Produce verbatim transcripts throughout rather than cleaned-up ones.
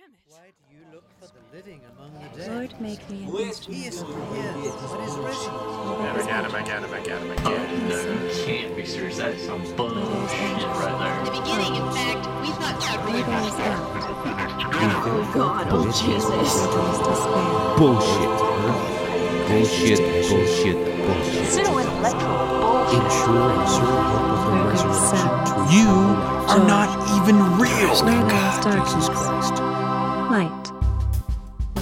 Why do you look for the living among the dead? Lord, make me an instrument. Never got him, I got him, I got him, I got him. No, can't be serious. That is some bullshit right there. The beginning, in fact, we thought God really was there. Oh, God, oh, Jesus. Bullshit. Bullshit, bullshit, bullshit. Zero intellectual bullshit. Insurance, hope of resurrection. You are not even real. No God, Jesus Christ. Light.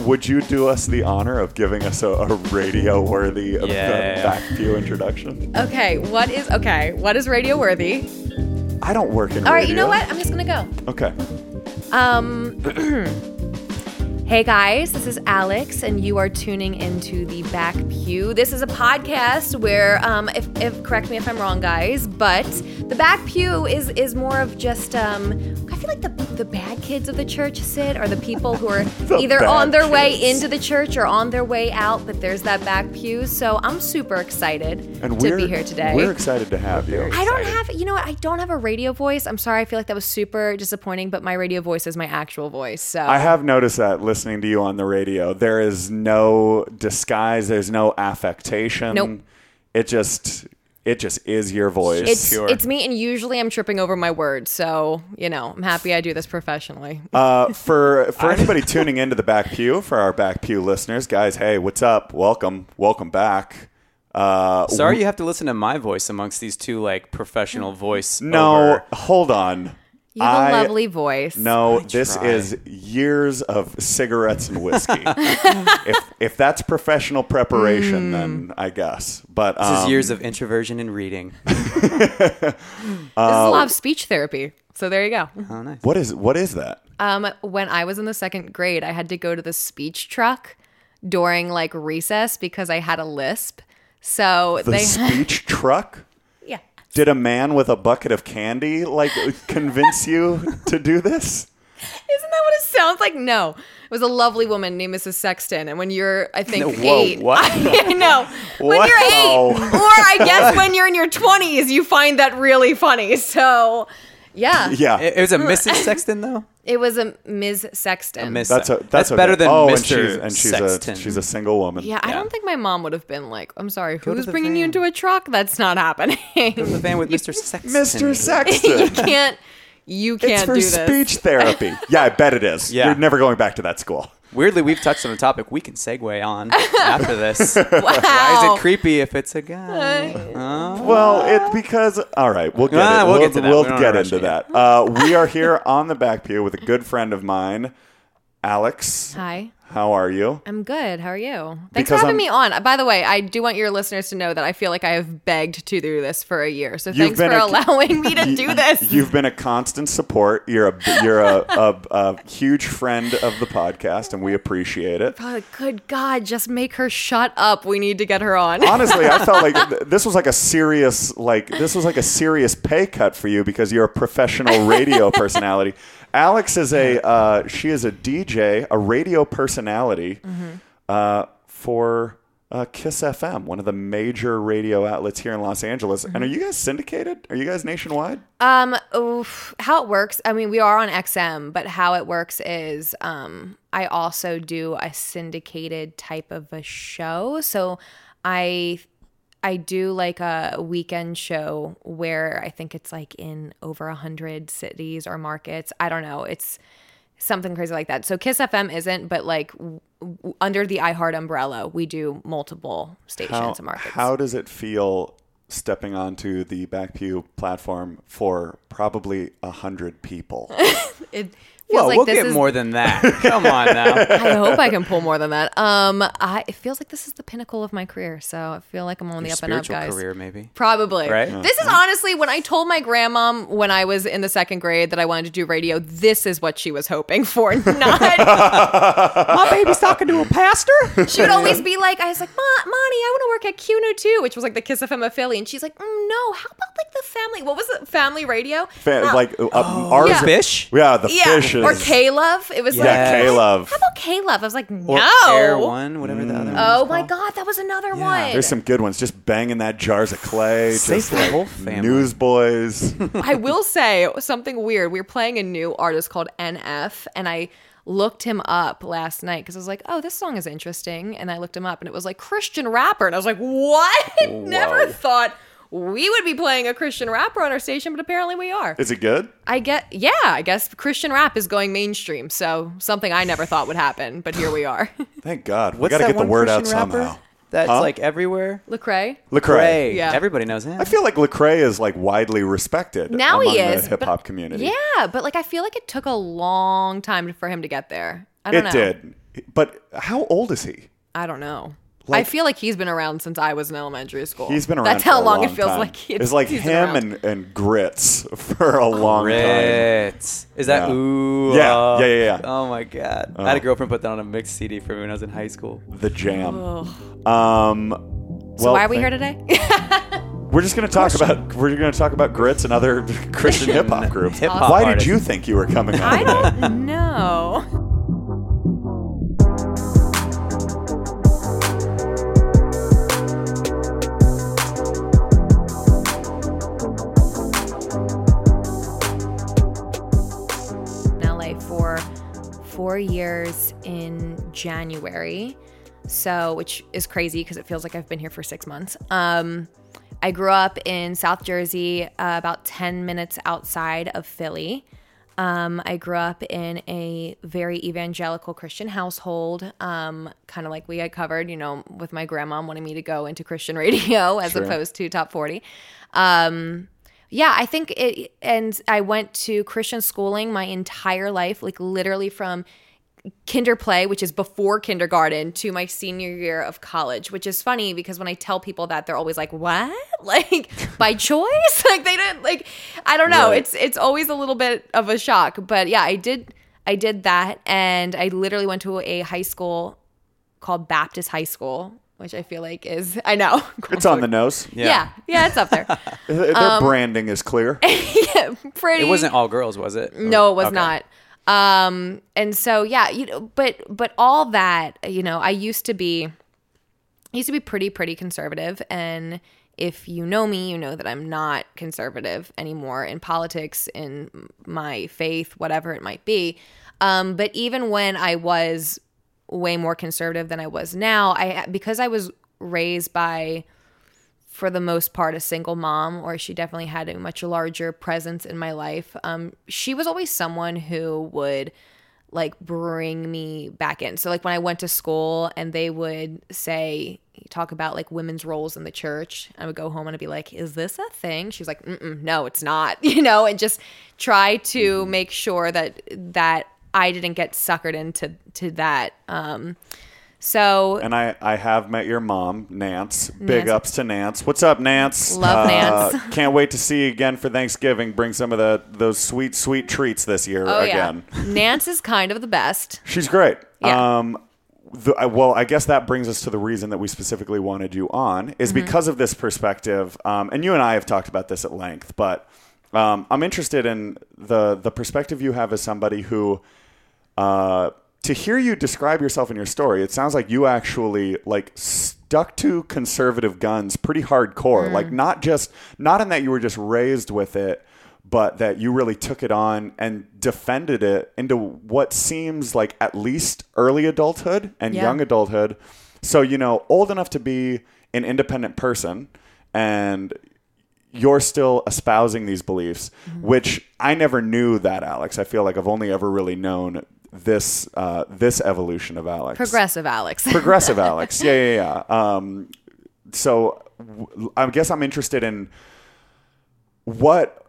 Would you do us the honor of giving us a, a radio-worthy yeah, uh, yeah. Back Pew introduction? Okay, what is okay? What is radio-worthy? I don't work in All radio. All right, you know what? I'm just gonna go. Okay. Um. Hey guys, this is Alex, and you are tuning into The Back Pew. This is a podcast where, um, if, if correct me if I'm wrong, guys, but The Back Pew is is more of just, um, I feel like the the bad kids of the church, Sid, are the people who are either on their kids. way into the church or on their way out, but there's that back pew, so I'm super excited and to be here today. We're excited to have you. I don't have, you know what, I don't have a radio voice. I'm sorry, I feel like that was super disappointing, but my radio voice is my actual voice, so. I have noticed that, listen. Listening to you on the radio, there is no disguise, there's no affectation. Nope. It just it just is your voice. It's, sure. it's me, and usually I'm tripping over my words, so you know, I'm happy I do this professionally. Uh, for for anybody tuning into the Back Pew, for our Back Pew listeners, guys, hey, what's up? Welcome, welcome back. Uh, Sorry we, you have to listen to my voice amongst these two like professional voice. No, over. hold on. You have I, a lovely voice. No, this is years of cigarettes and whiskey. if if that's professional preparation, mm. then I guess. But um, this is years of introversion and reading. This uh, is a lot of speech therapy. So there you go. Oh, nice. What is what is that? Um, when I was in the second grade, I had to go to the speech truck during like recess because I had a lisp. So the they speech truck. Did a man with a bucket of candy, like, convince you to do this? Isn't that what it sounds like? No. It was a lovely woman named Missus Sexton. And when you're, I think, no, whoa, eight. What? I know. When what? you're eight, oh. or I guess when you're in your twenties, you find that really funny. So, yeah. Yeah. It, it was a Missus Sexton, though? It was a Miz Sexton. A Miz that's, a, that's, that's a better bit. than oh, Mister and she's, and she's Sexton. A, she's a single woman. Yeah, I yeah. don't think my mom would have been like, I'm sorry, who's bringing van. you into a truck? That's not happening. Go to the van with Mister Sexton. Mister Sexton. you can't, you can't do this. It's for speech therapy. Yeah, I bet it is. Yeah. You're never going back to that school. Weirdly, we've touched on a topic we can segue on after this. Wow. Why is it creepy if it's a guy? Oh. Well, it's because... All right, we'll get, ah, it. We'll, we'll get, to that. We'll we get into that. Uh, we are here on the Back Pew with a good friend of mine, Alex. Hi. How are you? I'm good. How are you? Thanks because for having I'm, me on. By the way, I do want your listeners to know that I feel like I have begged to do this for a year. So thanks for a, allowing me to you, do this. You've been a constant support. You're a you're a, a, a huge friend of the podcast, and we appreciate it. Oh, good God, just make her shut up. We need to get her on. Honestly, I felt like th- this was like a serious like this was like a serious pay cut for you because you're a professional radio personality. Alex is a uh, she is a D J, a radio personality mm-hmm. uh, for uh, Kiss F M, one of the major radio outlets here in Los Angeles. Mm-hmm. And are you guys syndicated? Are you guys nationwide? Um, oof, how it works? I mean, we are on X M, but how it works is um, I also do a syndicated type of a show. So I. I do like a weekend show where I think it's like in over one hundred cities or markets. I don't know. It's something crazy like that. So Kiss F M isn't, but like w- w- under the iHeart umbrella, we do multiple stations how, and markets. How does it feel stepping onto the Back Pew platform for probably one hundred people? it Feels Whoa, like we'll this get is... more than that. Come on now. I hope I can pull more than that. Um, I, it feels like this is the pinnacle of my career, so I feel like I'm on Your the up and up, guys. Spiritual career, maybe. Probably. Right? Uh-huh. This is honestly, when I told my grandma when I was in the second grade that I wanted to do radio, this is what she was hoping for. Not, my baby's talking to a pastor? She would always be like, I was like, Ma, Monty, I want to work at Q N U two, which was like the Kiss F M affiliate. And she's like, mm, no, how about like the family? What was it? Family radio? Fa- uh, like uh, oh, ours? Yeah. Fish? Yeah, the yeah. fish. is. Or K-Love. It was yeah. like. Yeah, K-Love. How about K-Love? I was like, no. Or Air One, whatever mm. the other one Oh, my called. God. That was another yeah. one. There's some good ones. Just banging that Jars of Clay. Just like whole family. Newsboys. I will say something weird. We were playing a new artist called N F, and I looked him up last night because I was like, oh, this song is interesting. And I looked him up, and it was like Christian rapper. And I was like, what? Whoa. Never thought we would be playing a Christian rapper on our station, but apparently we are. Is it good? I get, yeah, I guess Christian rap is going mainstream, so something I never thought would happen, but here we are. Thank God. We got to get the word Christian out rapper? Somehow. That's huh? like everywhere. Lecrae. Lecrae. Yeah. Everybody knows him. I feel like Lecrae is like widely respected now among he is, the hip hop community. Yeah, but like I feel like it took a long time for him to get there. I don't it know. It did. But how old is he? I don't know. Like, I feel like he's been around since I was in elementary school. He's been around. That's how for long, long it feels time. Like he, it's like he's him and, and Grits for a oh, long Grits. Time. Grits. Is that yeah. ooh? Yeah. Oh, yeah, yeah, yeah. Oh my God! Oh. I had a girlfriend put that on a mixed C D for me when I was in high school. The jam. Oh. Um, well, so why are we here today? We're just gonna talk Christian. about we're gonna talk about Grits and other Christian hip hop groups. Hip-hop why artists. Did you think you were coming on? I today? Don't know. Four years in January, so which is crazy because it feels like I've been here for six months. Um, I grew up in South Jersey, uh, about ten minutes outside of Philly. Um, I grew up in a very evangelical Christian household, um, kind of like we had covered, you know, with my grandma wanting me to go into Christian radio as True. Opposed to Top forty. Um, Yeah, I think it, and I went to Christian schooling my entire life, like literally from kinder play, which is before kindergarten, to my senior year of college, which is funny because when I tell people that, they're always like, what? Like, by choice? Like, they didn't, like, I don't know. Right. It's it's always a little bit of a shock. But yeah, I did I did that, and I literally went to a high school called Baptist High School, which I feel like is, I know. It's on the nose. Yeah. Yeah, yeah it's up there. Their um, branding is clear. Yeah, pretty. It wasn't all girls, was it? No, it was okay. not. Um, and so, yeah, you know, but but all that, you know, I used to be, I used to be pretty, pretty conservative. And if you know me, you know that I'm not conservative anymore in politics, in my faith, whatever it might be. Um, but even when I was way more conservative than I was now, I because I was raised by, for the most part, a single mom, or she definitely had a much larger presence in my life. Um, she was always someone who would like bring me back in. So like when I went to school and they would say, talk about like women's roles in the church, I would go home and I'd be like, is this a thing? She's like, Mm-mm, no, it's not, you know, and just try to mm-hmm. make sure that that I didn't get suckered into to that. Um, so and I, I have met your mom, Nance. Nance. Big ups to Nance. What's up, Nance? Love uh, Nance. Can't wait to see you again for Thanksgiving. Bring some of the those sweet, sweet treats this year oh, again. Yeah. Nance is kind of the best. She's great. Yeah. Um, the, well, I guess that brings us to the reason that we specifically wanted you on is mm-hmm. because of this perspective. Um, and you and I have talked about this at length, but um, I'm interested in the the perspective you have as somebody who. Uh, to hear you describe yourself in your story, it sounds like you actually like stuck to conservative guns pretty hardcore. Mm. Like not just, not in that you were just raised with it, but that you really took it on and defended it into what seems like at least early adulthood and yeah. young adulthood. So, you know, old enough to be an independent person and you're still espousing these beliefs, mm-hmm. which I never knew that, Alex. I feel like I've only ever really known this uh, this evolution of Alex. Progressive Alex. Progressive Alex. Yeah, yeah, yeah. Um, so w- I guess I'm interested in what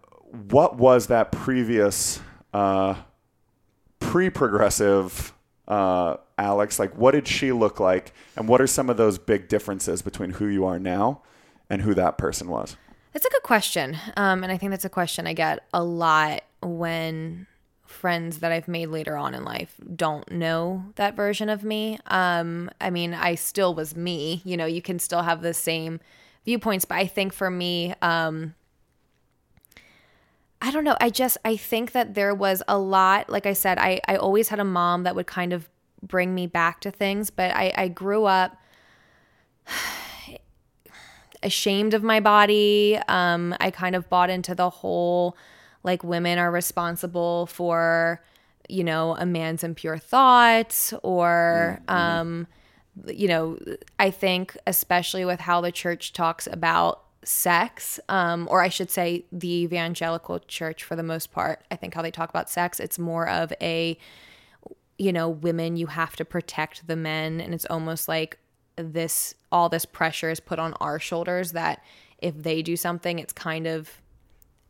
what was that previous uh, pre-progressive uh, Alex? Like, what did she look like? And what are some of those big differences between who you are now and who that person was? That's a good question. Um, and I think that's a question I get a lot when friends that I've made later on in life don't know that version of me. Um, I mean, I still was me. You know, you can still have the same viewpoints. But I think for me, um, I don't know. I just, I think that there was a lot, like I said, I, I always had a mom that would kind of bring me back to things, but I, I grew up ashamed of my body. Um, I kind of bought into the whole, like, women are responsible for, you know, a man's impure thoughts or, mm-hmm. um, you know, I think especially with how the church talks about sex, um, or I should say the evangelical church for the most part, I think how they talk about sex, it's more of a, you know, women, you have to protect the men. And it's almost like this, all this pressure is put on our shoulders that if they do something, it's kind of,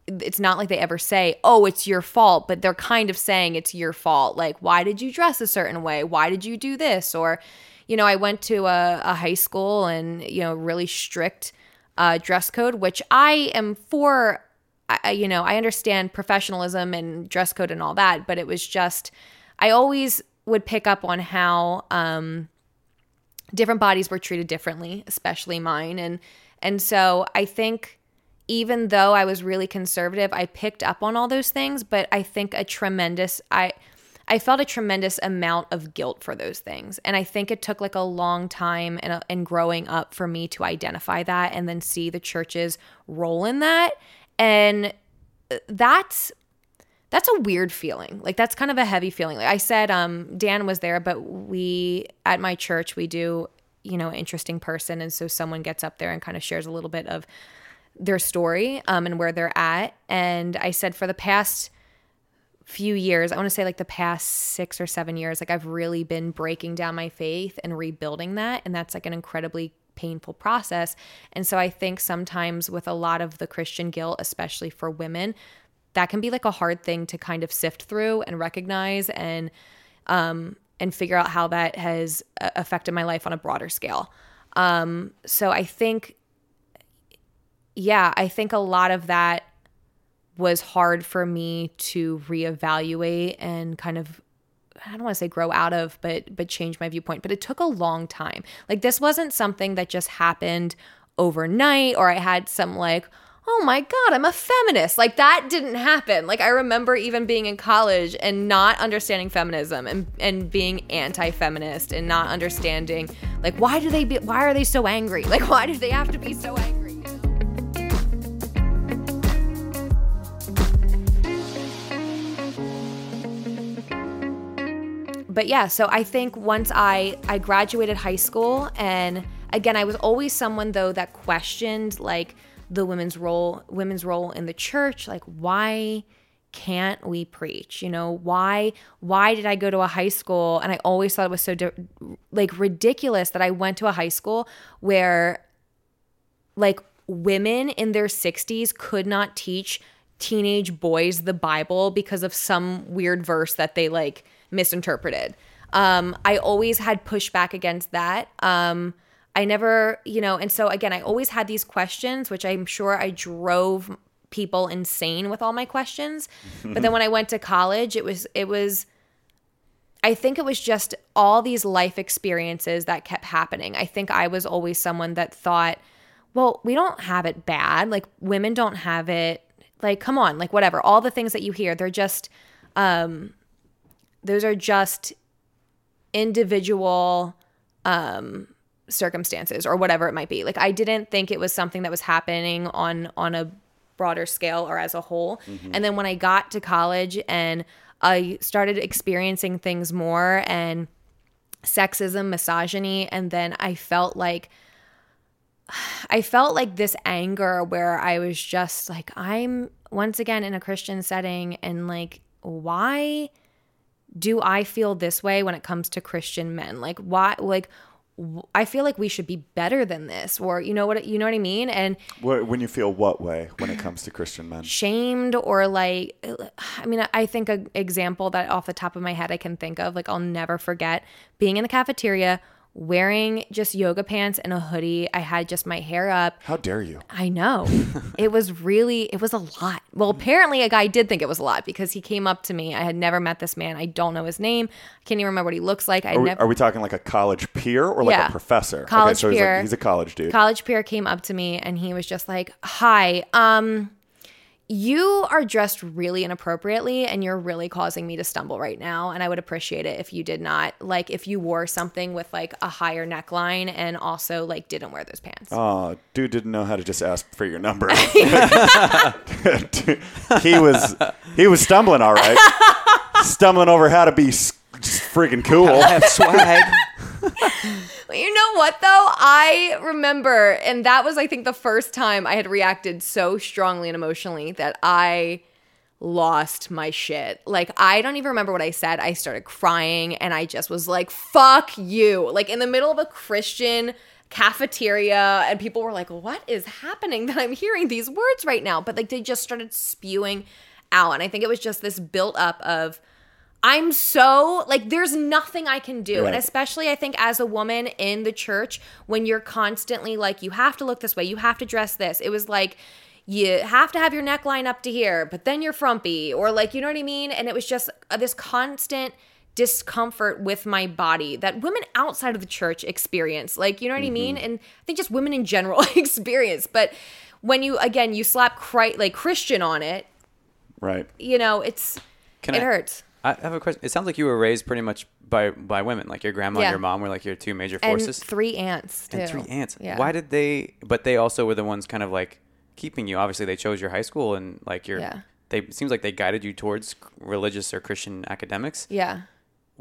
it's not like they ever say, oh, it's your fault, but they're kind of saying it's your fault. Like, why did you dress a certain way? Why did you do this? Or, you know, I went to a, a high school and, you know, really strict Uh, dress code, which I am for. I, you know, I understand professionalism and dress code and all that, but it was just, I always would pick up on how um, different bodies were treated differently, especially mine. And and so I think even though I was really conservative, I picked up on all those things, but I think a tremendous, I I felt a tremendous amount of guilt for those things. And I think it took like a long time and, and growing up for me to identify that and then see the church's role in that. And that's that's a weird feeling. Like, that's kind of a heavy feeling. Like I said, um, Dan was there, but we at my church, we do, you know, interesting person. And so someone gets up there and kind of shares a little bit of their story um, and where they're at. And I said for the past few years, I want to say like the past six or seven years, like I've really been breaking down my faith and rebuilding that. And that's like an incredibly painful process. And so I think sometimes with a lot of the Christian guilt, especially for women, that can be like a hard thing to kind of sift through and recognize and, um, and figure out how that has affected my life on a broader scale. Um, so I think, yeah, I think a lot of that was hard for me to reevaluate and kind of, I don't want to say grow out of, but but change my viewpoint. But it took a long time. Like, this wasn't something that just happened overnight, or I had some like, oh my God, I'm a feminist. Like, that didn't happen. Like, I remember even being in college and not understanding feminism and, and being anti-feminist and not understanding, like, why do they be, why are they so angry? Like, why do they have to be so angry? But yeah, so I think once I, I graduated high school, and again, I was always someone though that questioned like the women's role, women's role in the church. Like, why can't we preach? You know, why why did I go to a high school? And I always thought it was so di- like ridiculous that I went to a high school where like women in their sixties could not teach teenage boys the Bible because of some weird verse that they like misinterpreted. Um, I always had pushback against that. Um, I never, you know, and so again, I always had these questions, which I'm sure I drove people insane with all my questions. But then when I went to college, it was, it was, I think it was just all these life experiences that kept happening. I think I was always someone that thought, well, we don't have it bad. Like, women don't have it. Like, come on, like, whatever. All the things that you hear, they're just, um, those are just individual um, circumstances or whatever it might be. Like, I didn't think it was something that was happening on on a broader scale or as a whole. Mm-hmm. And then when I got to college and I started experiencing things more and sexism, misogyny, and then I felt like I felt like this anger where I was just like, I'm once again in a Christian setting and like, why – do I feel this way when it comes to Christian men? Like, why? Like, w- I feel like we should be better than this, or you know what? You know what I mean? And when you feel what way when it comes to Christian men? Shamed, or like, I mean, I think an example that off the top of my head I can think of, like, I'll never forget being in the cafeteria, wearing just yoga pants and a hoodie. I had just my hair up. How dare you? I know. It was really, it was a lot. Well, apparently a guy did think it was a lot because he came up to me. I had never met this man. I don't know his name. I can't even remember what he looks like. I are, we, never... are we talking like a college peer or like yeah. a professor? College okay, so peer. He's, like, he's a college dude. College peer came up to me and he was just like, hi, um, you are dressed really inappropriately and you're really causing me to stumble right now, and I would appreciate it if you did not, like, if you wore something with like a higher neckline and also like didn't wear those pants. Oh, dude didn't know how to just ask for your number. Dude, he was he was stumbling, all right. Stumbling over how to be freaking cool. I have swag. Well, you know what, though? I remember, and that was, I think, the first time I had reacted so strongly and emotionally that I lost my shit. Like, I don't even remember what I said. I started crying, and I just was like, fuck you. Like, in the middle of a Christian cafeteria, and people were like, what is happening that I'm hearing these words right now? But, like, they just started spewing out, and I think it was just this built up of, I'm so, like, there's nothing I can do. Right. And especially, I think, as a woman in the church, when you're constantly like, you have to look this way, you have to dress this. It was like, you have to have your neckline up to here, but then you're frumpy, or like, you know what I mean? And it was just this constant discomfort with my body that women outside of the church experience. Like, you know what mm-hmm. I mean? And I think just women in general experience. But when you, again, you slap cri- like Christian on it, right? You know, it's, can it I- hurts. I have a question. It sounds like you were raised pretty much by, by women. Like your grandma yeah. and your mom were like your two major forces. And three aunts, too. And three aunts. Yeah. Why did they... But they also were the ones kind of like keeping you. Obviously, they chose your high school and like your... Yeah. They, it seems like they guided you towards religious or Christian academics. Yeah.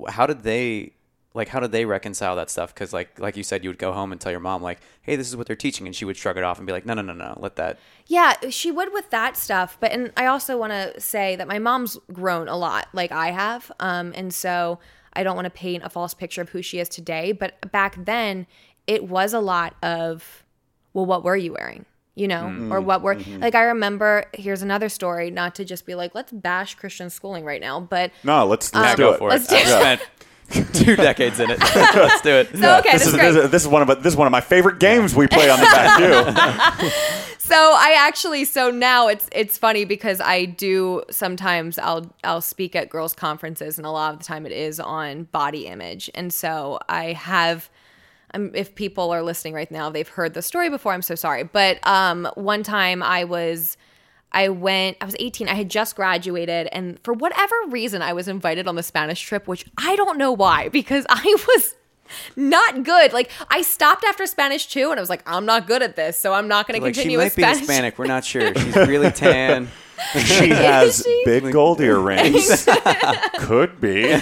How did they... Like, how did they reconcile that stuff? Because, like, like you said, you would go home and tell your mom, like, hey, this is what they're teaching. And she would shrug it off and be like, no, no, no, no, let that. Yeah, she would with that stuff. But and I also want to say that my mom's grown a lot, like I have. Um, and so I don't want to paint a false picture of who she is today. But back then, it was a lot of, well, what were you wearing? You know, mm-hmm. or what were mm-hmm. like, I remember, here's another story, not to just be like, let's bash Christian schooling right now. But no, let's, let's um, do go it. For let's it. Do it. Two decades in it. Let's do it. So, yeah. okay, this, this, is, this, is, this is one of this is one of my favorite games we play on the Back Pew. So I actually, so now it's it's funny because I do sometimes I'll I'll speak at girls' conferences, and a lot of the time it is on body image, and so I have. Um, if people are listening right now, they've heard the story before. I'm so sorry, but um, one time I was. I went, I was eighteen, I had just graduated, and for whatever reason, I was invited on the Spanish trip, which I don't know why, because I was not good. Like, I stopped after Spanish two, and I was like, I'm not good at this, so I'm not going to continue with Spanish. She might be Hispanic, we're not sure. She's really tan. She has she? big gold earrings. Could be.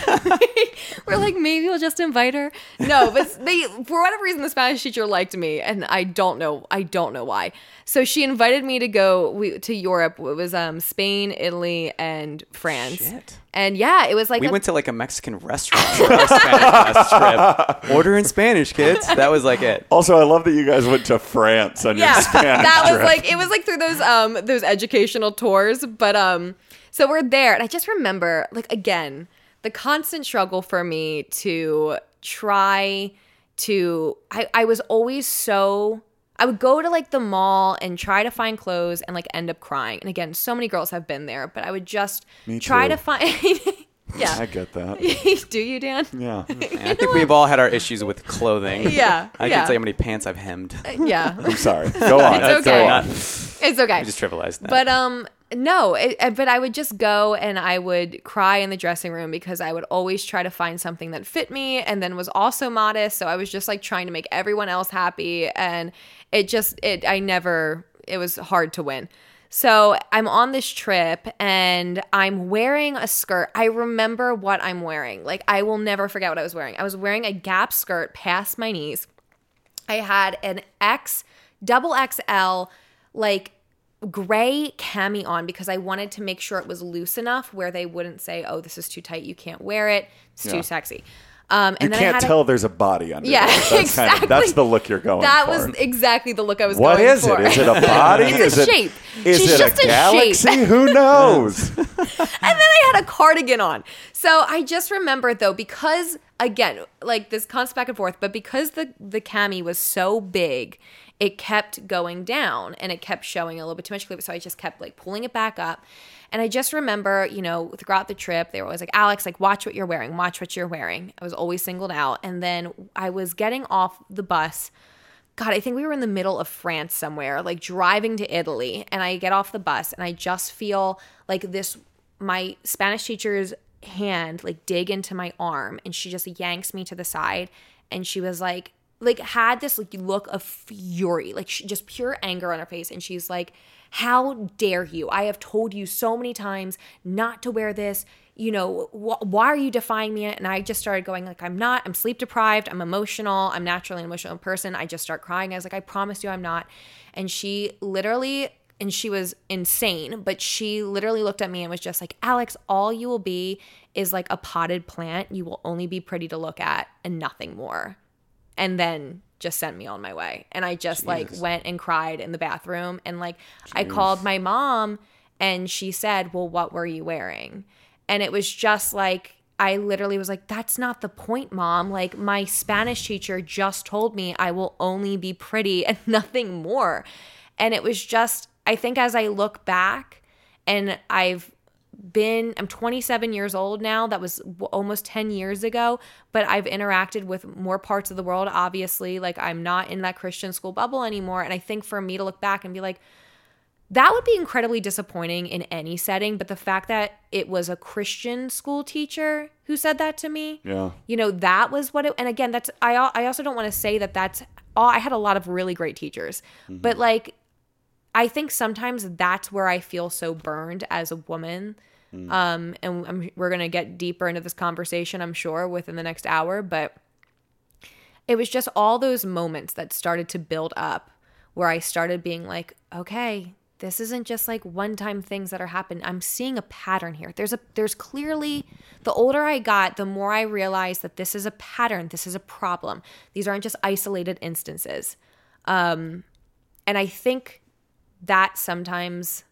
We're like, maybe we'll just invite her. No, but they, for whatever reason, the Spanish teacher liked me, and I don't know, I don't know why. So she invited me to go we, to Europe. It was um, Spain, Italy, and France. Shit. And yeah, it was like we a, went to like a Mexican restaurant for our Spanish class trip. Order in Spanish, kids. That was like it. Also, I love that you guys went to France on yeah, your Spanish that was trip. Like it was like through those um those educational tours. But um, so we're there, and I just remember, like, again, the constant struggle for me to try to. I, I was always so. I would go to like the mall and try to find clothes and like end up crying. And again, so many girls have been there, but I would just me try too. to find. Yeah, I get that. Do you, Dan? Yeah. I think what? We've all had our issues with clothing. Yeah. I yeah. can tell you how many pants I've hemmed. Uh, yeah. I'm sorry. Go on. It's okay. Go on. It's okay. We just trivialized that. But um, no, it, but I would just go and I would cry in the dressing room because I would always try to find something that fit me and then was also modest. So I was just like trying to make everyone else happy, and it just it I never it was hard to win. So I'm on this trip and I'm wearing a skirt. I remember what I'm wearing. Like, I will never forget what I was wearing. I was wearing a Gap skirt past my knees. I had an X, double X L, like gray cami on because I wanted to make sure it was loose enough where they wouldn't say, oh, this is too tight. You can't wear it. It's yeah. too sexy. Um, and you then can't I had tell a, there's a body under yeah, there. That's exactly. Kind of, that's the look you're going that for. That was exactly the look I was what going for. What is it? Is it a body? It's a is shape. It, is She's it just a, a galaxy? Shape. Who knows? And then I had a cardigan on. So I just remember, though, because, again, like this constant back and forth, but because the, the cami was so big, it kept going down and it kept showing a little bit too much cleavage. So I just kept like pulling it back up. And I just remember, you know, throughout the trip, they were always like, Alex, like, watch what you're wearing. Watch what you're wearing. I was always singled out. And then I was getting off the bus God, I think we were in the middle of France somewhere, like driving to Italy, and I get off the bus and I just feel like this, my Spanish teacher's hand like dig into my arm, and she just yanks me to the side, and she was like, like had this like look of fury, like she, just pure anger on her face, and she's like, how dare you? I have told you so many times not to wear this. You know, wh- why are you defying me? And I just started going like, I'm not, I'm sleep deprived, I'm emotional, I'm naturally an emotional person. I just start crying. I was like, I promise you I'm not. And she literally, and she was insane, but she literally looked at me and was just like, Alex, all you will be is like a potted plant. You will only be pretty to look at and nothing more. And then just sent me on my way. And I just Jesus. like went and cried in the bathroom. And like Jeez. I called my mom and she said, well, what were you wearing? And it was just like, I literally was like, that's not the point, Mom. Like, my Spanish teacher just told me I will only be pretty and nothing more. And it was just, I think as I look back, and I've been, I'm twenty-seven years old now. That was almost ten years ago, but I've interacted with more parts of the world, obviously. Like, I'm not in that Christian school bubble anymore. And I think for me to look back and be like, that would be incredibly disappointing in any setting, but the fact that it was a Christian school teacher who said that to me, yeah, you know, that was what it, and again, that's, I, I also don't want to say that that's all, I had a lot of really great teachers, mm-hmm. but like, I think sometimes that's where I feel so burned as a woman, mm. um, and I'm, we're going to get deeper into this conversation, I'm sure, within the next hour, but it was just all those moments that started to build up where I started being like, okay, this isn't just like one-time things that are happening. I'm seeing a pattern here. There's a there's clearly, the older I got, the more I realized that this is a pattern. This is a problem. These aren't just isolated instances. Um, and I think that sometimes,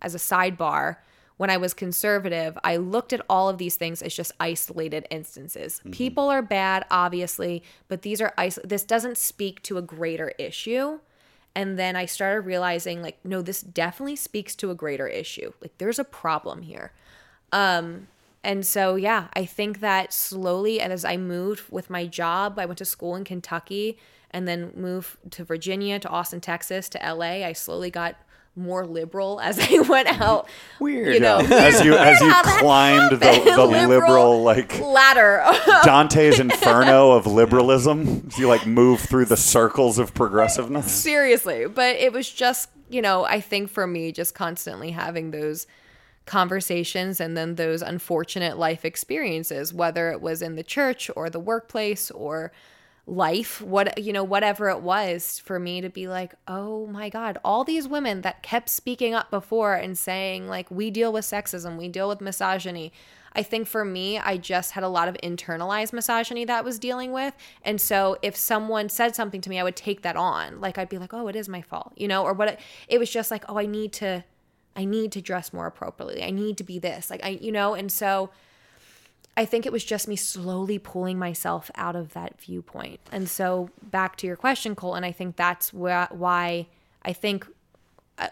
as a sidebar, when I was conservative, I looked at all of these things as just isolated instances. Mm-hmm. People are bad, obviously, but these are isol- this doesn't speak to a greater issue. And then I started realizing, like, no, this definitely speaks to a greater issue. Like, there's a problem here. Um, and so, yeah, I think that slowly, and as I moved with my job, I went to school in Kentucky and then moved to Virginia, to Austin, Texas, to L A. I slowly got more liberal as I went out. Weird. You know, yeah. As you as you climbed the, the liberal, liberal like ladder. Dante's inferno of liberalism. You like move through the circles of progressiveness. Seriously. But it was just, you know, I think for me, just constantly having those conversations and then those unfortunate life experiences, whether it was in the church or the workplace or life, what you know, whatever it was, for me to be like, oh my God, all these women that kept speaking up before and saying like, we deal with sexism, we deal with misogyny. I think for me, I just had a lot of internalized misogyny that I was dealing with. And so if someone said something to me, I would take that on. Like, I'd be like, oh, it is my fault, you know, or what it, it was just like, oh, I need to, I need to dress more appropriately. I need to be this, like I, you know, and so I think it was just me slowly pulling myself out of that viewpoint. And so back to your question, Cole, and I think that's wh- why I think uh,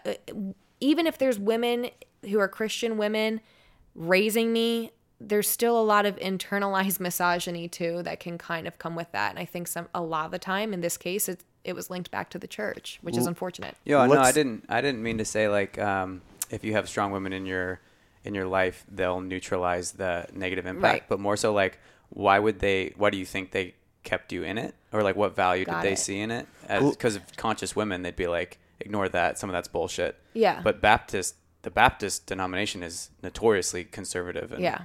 even if there's women who are Christian women raising me, there's still a lot of internalized misogyny too that can kind of come with that. And I think some a lot of the time in this case, it, it was linked back to the church, which well, is unfortunate. Yeah, no, I didn't. I didn't mean to say like um, if you have strong women in your in your life, they'll neutralize the negative impact, right. But more so like, why would they, why do you think they kept you in it? Or like, what value Got did it. they see in it? Because of conscious women, they'd be like, ignore that. Some of that's bullshit. Yeah. But Baptist, the Baptist denomination is notoriously conservative. And, yeah.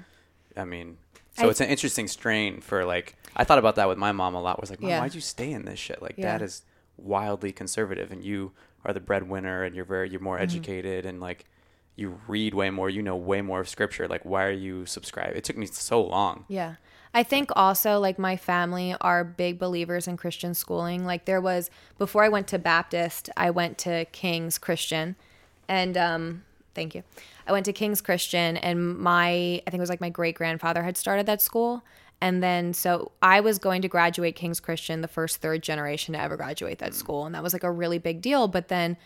I mean, so I, it's an interesting strain for like, I thought about that with my mom a lot, was like, Mom, yeah. why'd you stay in this shit? Like yeah. Dad is wildly conservative and you are the breadwinner and you're very, you're more mm-hmm. educated and like, you read way more, you know, way more of scripture. Like, why are you subscribed? It took me so long. Yeah. I think also like my family are big believers in Christian schooling. Like there was, before I went to Baptist, I went to King's Christian and, um, thank you. I went to King's Christian and my, I think it was like my great grandfather had started that school. And then, so I was going to graduate King's Christian, the first third generation to ever graduate that school. And that was like a really big deal. But then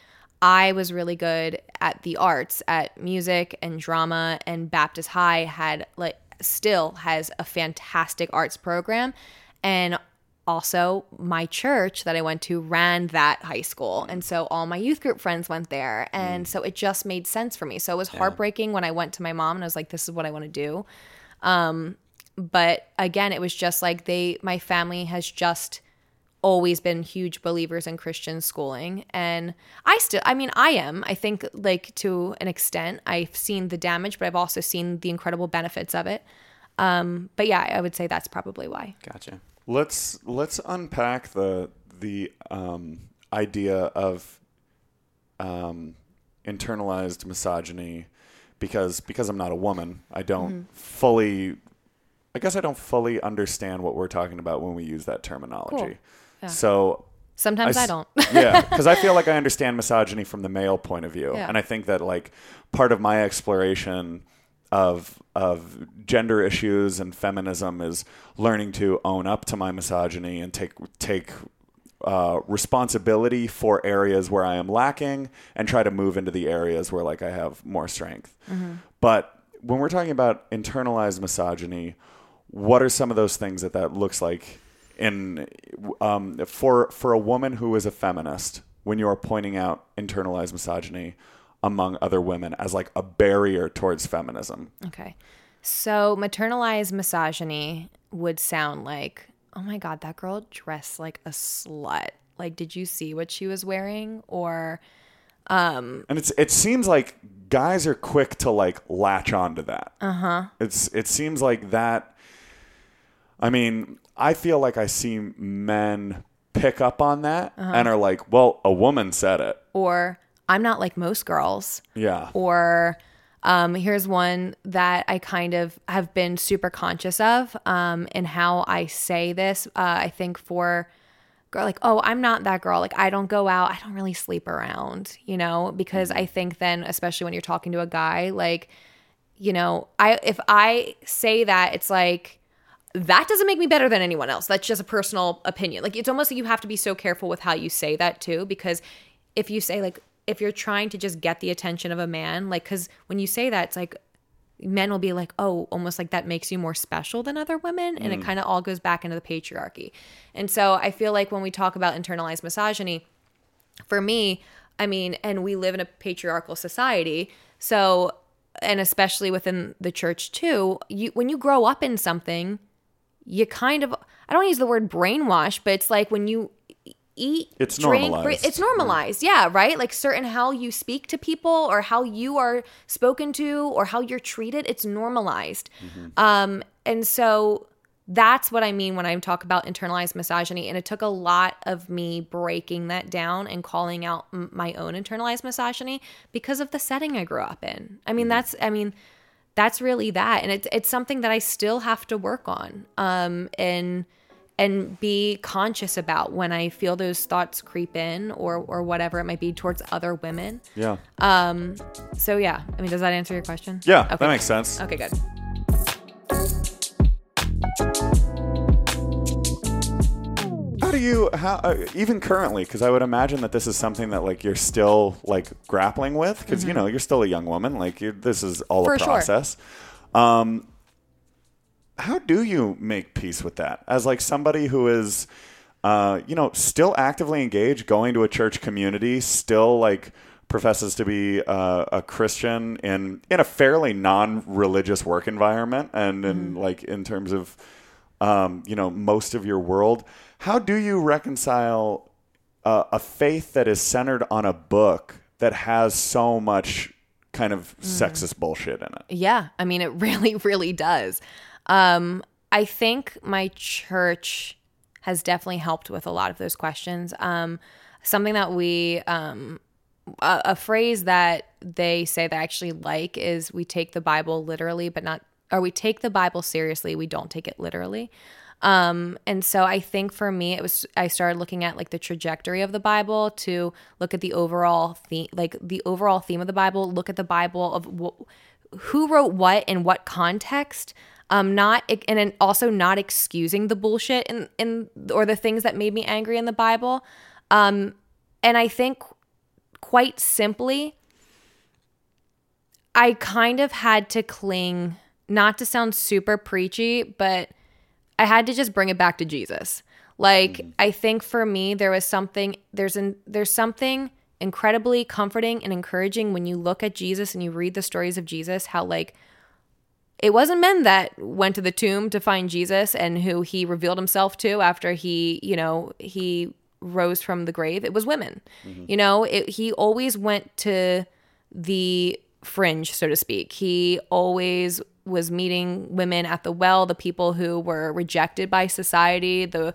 I was really good at the arts, at music and drama, and Baptist High had like still has a fantastic arts program, and also my church that I went to ran that high school. And so all my youth group friends went there. And mm. so it just made sense for me. So it was yeah. heartbreaking when I went to my mom and I was like, this is what I want to do. Um, but again, it was just like they, my family has just always been huge believers in Christian schooling. And I still, I mean, I am, I think like to an extent, I've seen the damage, but I've also seen the incredible benefits of it. Um, but yeah, I would say that's probably why. Gotcha. Let's let's unpack the the um, idea of um, internalized misogyny, because because I'm not a woman, I don't mm-hmm. fully. I guess I don't fully understand what we're talking about when we use that terminology. Cool. Yeah. So sometimes I, I don't. yeah, because I feel like I understand misogyny from the male point of view, yeah. and I think that like part of my exploration of of gender issues and feminism is learning to own up to my misogyny and take take uh, responsibility for areas where I am lacking and try to move into the areas where like I have more strength. Mm-hmm. But when we're talking about internalized misogyny, what are some of those things that that looks like in um, for for a woman who is a feminist when you are pointing out internalized misogyny among other women as like a barrier towards feminism? Okay. So maternalized misogyny would sound like, oh my God, that girl dressed like a slut. Like, did you see what she was wearing? Or, um, and it's, it seems like guys are quick to like latch onto that. Uh-huh. It's, it seems like that. I mean, I feel like I see men pick up on that uh-huh. and are like, well, a woman said it. Or, I'm not like most girls. Yeah. Or um, here's one that I kind of have been super conscious of um, in how I say this. Uh, I think for girl, like, oh, I'm not that girl. Like, I don't go out. I don't really sleep around, you know, because I think then, especially when you're talking to a guy, like, you know, I if I say that, it's like, that doesn't make me better than anyone else. That's just a personal opinion. Like, it's almost like you have to be so careful with how you say that too, because if you say like, if you're trying to just get the attention of a man, like, because when you say that, it's like men will be like, oh, almost like that makes you more special than other women. And mm. it kind of all goes back into the patriarchy. And so I feel like when we talk about internalized misogyny, for me, I mean, and we live in a patriarchal society. So, and especially within the church too, you when you grow up in something, you kind of, I don't use the word brainwash, but it's like when you eat, it's drink, normalized. It's normalized. Yeah. Right. Like certain how you speak to people or how you are spoken to or how you're treated, it's normalized. Mm-hmm. Um, and so that's what I mean when I talk about internalized misogyny. And it took a lot of me breaking that down and calling out m- my own internalized misogyny because of the setting I grew up in. I mean, mm-hmm. that's, I mean, that's really that. And it's, it's something that I still have to work on. Um, and, And be conscious about when I feel those thoughts creep in or or whatever it might be towards other women. Yeah. Um. So, yeah. I mean, does that answer your question? Yeah, okay. That makes sense. Okay, good. How do you, how, uh, even currently, because I would imagine that this is something that like you're still like grappling with because, mm-hmm. you know, you're still a young woman. Like you're, this is all For a process. Sure. Um. How do you make peace with that as like somebody who is, uh, you know, still actively engaged, going to a church community, still like professes to be uh, a Christian in, in a fairly non-religious work environment. And in mm. like in terms of, um, you know, most of your world, how do you reconcile uh, a faith that is centered on a book that has so much kind of mm. sexist bullshit in it? Yeah. I mean, it really, really does. Um, I think my church has definitely helped with a lot of those questions. Um, something that we, um, a, a phrase that they say that I actually like is we take the Bible literally, but not, or we take the Bible seriously. We don't take it literally. Um, and so I think for me, it was, I started looking at like the trajectory of the Bible to look at the overall theme, like the overall theme of the Bible, look at the Bible of wh- who wrote what in what context. Um, not and also not excusing the bullshit in, in or the things that made me angry in the Bible, um, and I think quite simply, I kind of had to cling, not to sound super preachy, but I had to just bring it back to Jesus. Like, mm-hmm. I think for me, there was something, there's an, there's something incredibly comforting and encouraging when you look at Jesus and you read the stories of Jesus, how like, it wasn't men that went to the tomb to find Jesus and who he revealed himself to after he, you know, he rose from the grave. It was women. Mm-hmm. You know, it, he always went to the fringe, so to speak. He always was meeting women at the well, the people who were rejected by society, the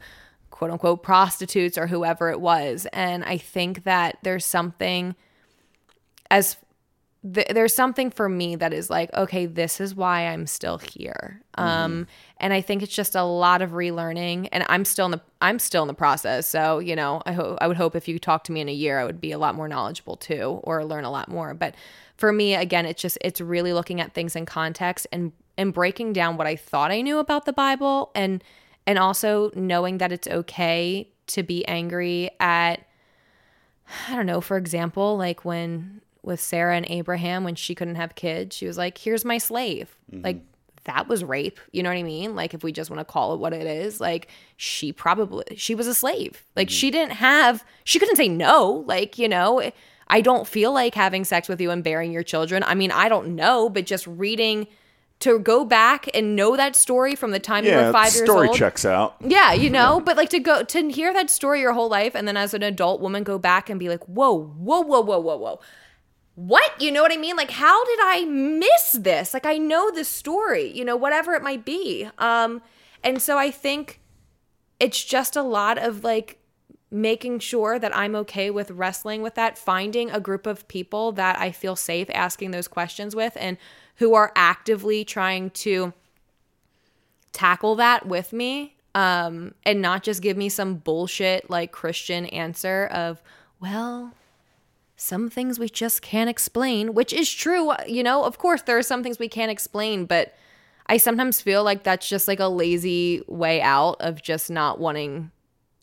quote unquote prostitutes or whoever it was. And I think that there's something as Th- there's something for me that is like, okay, this is why I'm still here. Um, mm-hmm. And I think it's just a lot of relearning, and I'm still in the, I'm still in the process. So, you know, I hope, I would hope if you talk to me in a year, I would be a lot more knowledgeable too, or learn a lot more. But for me, again, it's just, it's really looking at things in context and, and breaking down what I thought I knew about the Bible, and, and also knowing that it's okay to be angry at, I don't know, for example, like when, with Sarah and Abraham, when she couldn't have kids, she was like, here's my slave. Mm-hmm. Like, that was rape. You know what I mean? Like, if we just want to call it what it is, like, she probably, she was a slave. Like, mm-hmm. she didn't have, she couldn't say no. Like, you know, I don't feel like having sex with you and bearing your children. I mean, I don't know, but just reading, to go back and know that story from the time yeah, you were five years old. Yeah, story checks out. Yeah, you know, yeah. But like to go to hear that story your whole life, and then as an adult woman go back and be like, whoa, whoa, whoa, whoa, whoa, whoa. What? You know what I mean? Like, how did I miss this? Like, I know this story, you know, whatever it might be. Um, and so I think it's just a lot of like making sure that I'm okay with wrestling with that, finding a group of people that I feel safe asking those questions with, and who are actively trying to tackle that with me, um, and not just give me some bullshit like Christian answer of, well, some things we just can't explain, which is true. You know, of course, there are some things we can't explain, but I sometimes feel like that's just like a lazy way out of just not wanting,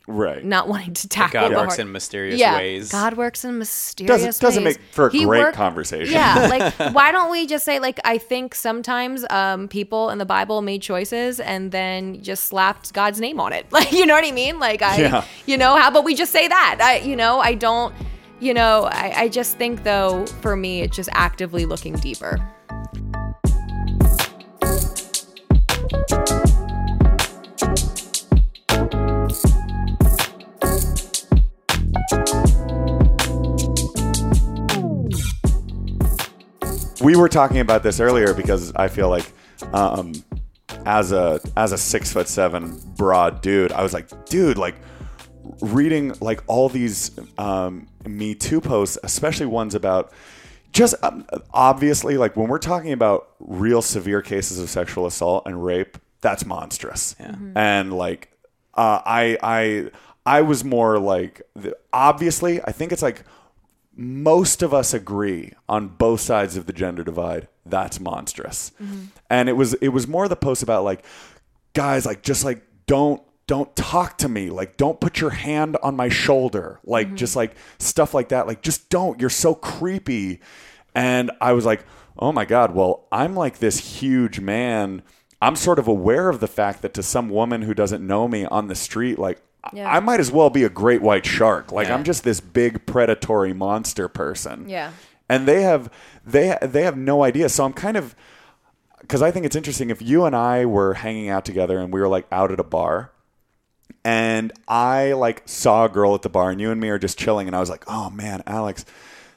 right? Not wanting to tackle. Like God works in mysterious yeah. ways. God works in mysterious doesn't, doesn't ways. Doesn't make for a he great worked, conversation. Yeah, like why don't we just say like I think sometimes um, people in the Bible made choices and then just slapped God's name on it. Like, you know what I mean? Like I, yeah. you know, how about we just say that? I, you know, I don't. You know, I, I just think, though, for me, it's just actively looking deeper. We were talking about this earlier because I feel like um, as a as a six foot seven broad dude, I was like, dude, like, reading like all these um, Me Too posts, especially ones about just um, obviously like when we're talking about real severe cases of sexual assault and rape, that's monstrous. Yeah. Mm-hmm. And like uh, I I I was more like obviously I think it's like most of us agree on both sides of the gender divide. That's monstrous. Mm-hmm. And it was it was more the post about like guys like just like don't. Don't talk to me. Like, don't put your hand on my shoulder. Like, mm-hmm. just like stuff like that. Like, just don't. You're so creepy. And I was like, oh my God, well, I'm like this huge man. I'm sort of aware of the fact that to some woman who doesn't know me on the street, like, yeah. I might as well be a great white shark. Like, yeah. I'm just this big predatory monster person. Yeah. And they have, they, they have no idea. So I'm kind of, because I think it's interesting if you and I were hanging out together and we were like out at a bar. And I like saw a girl at the bar and you and me are just chilling. And I was like, oh man, Alex,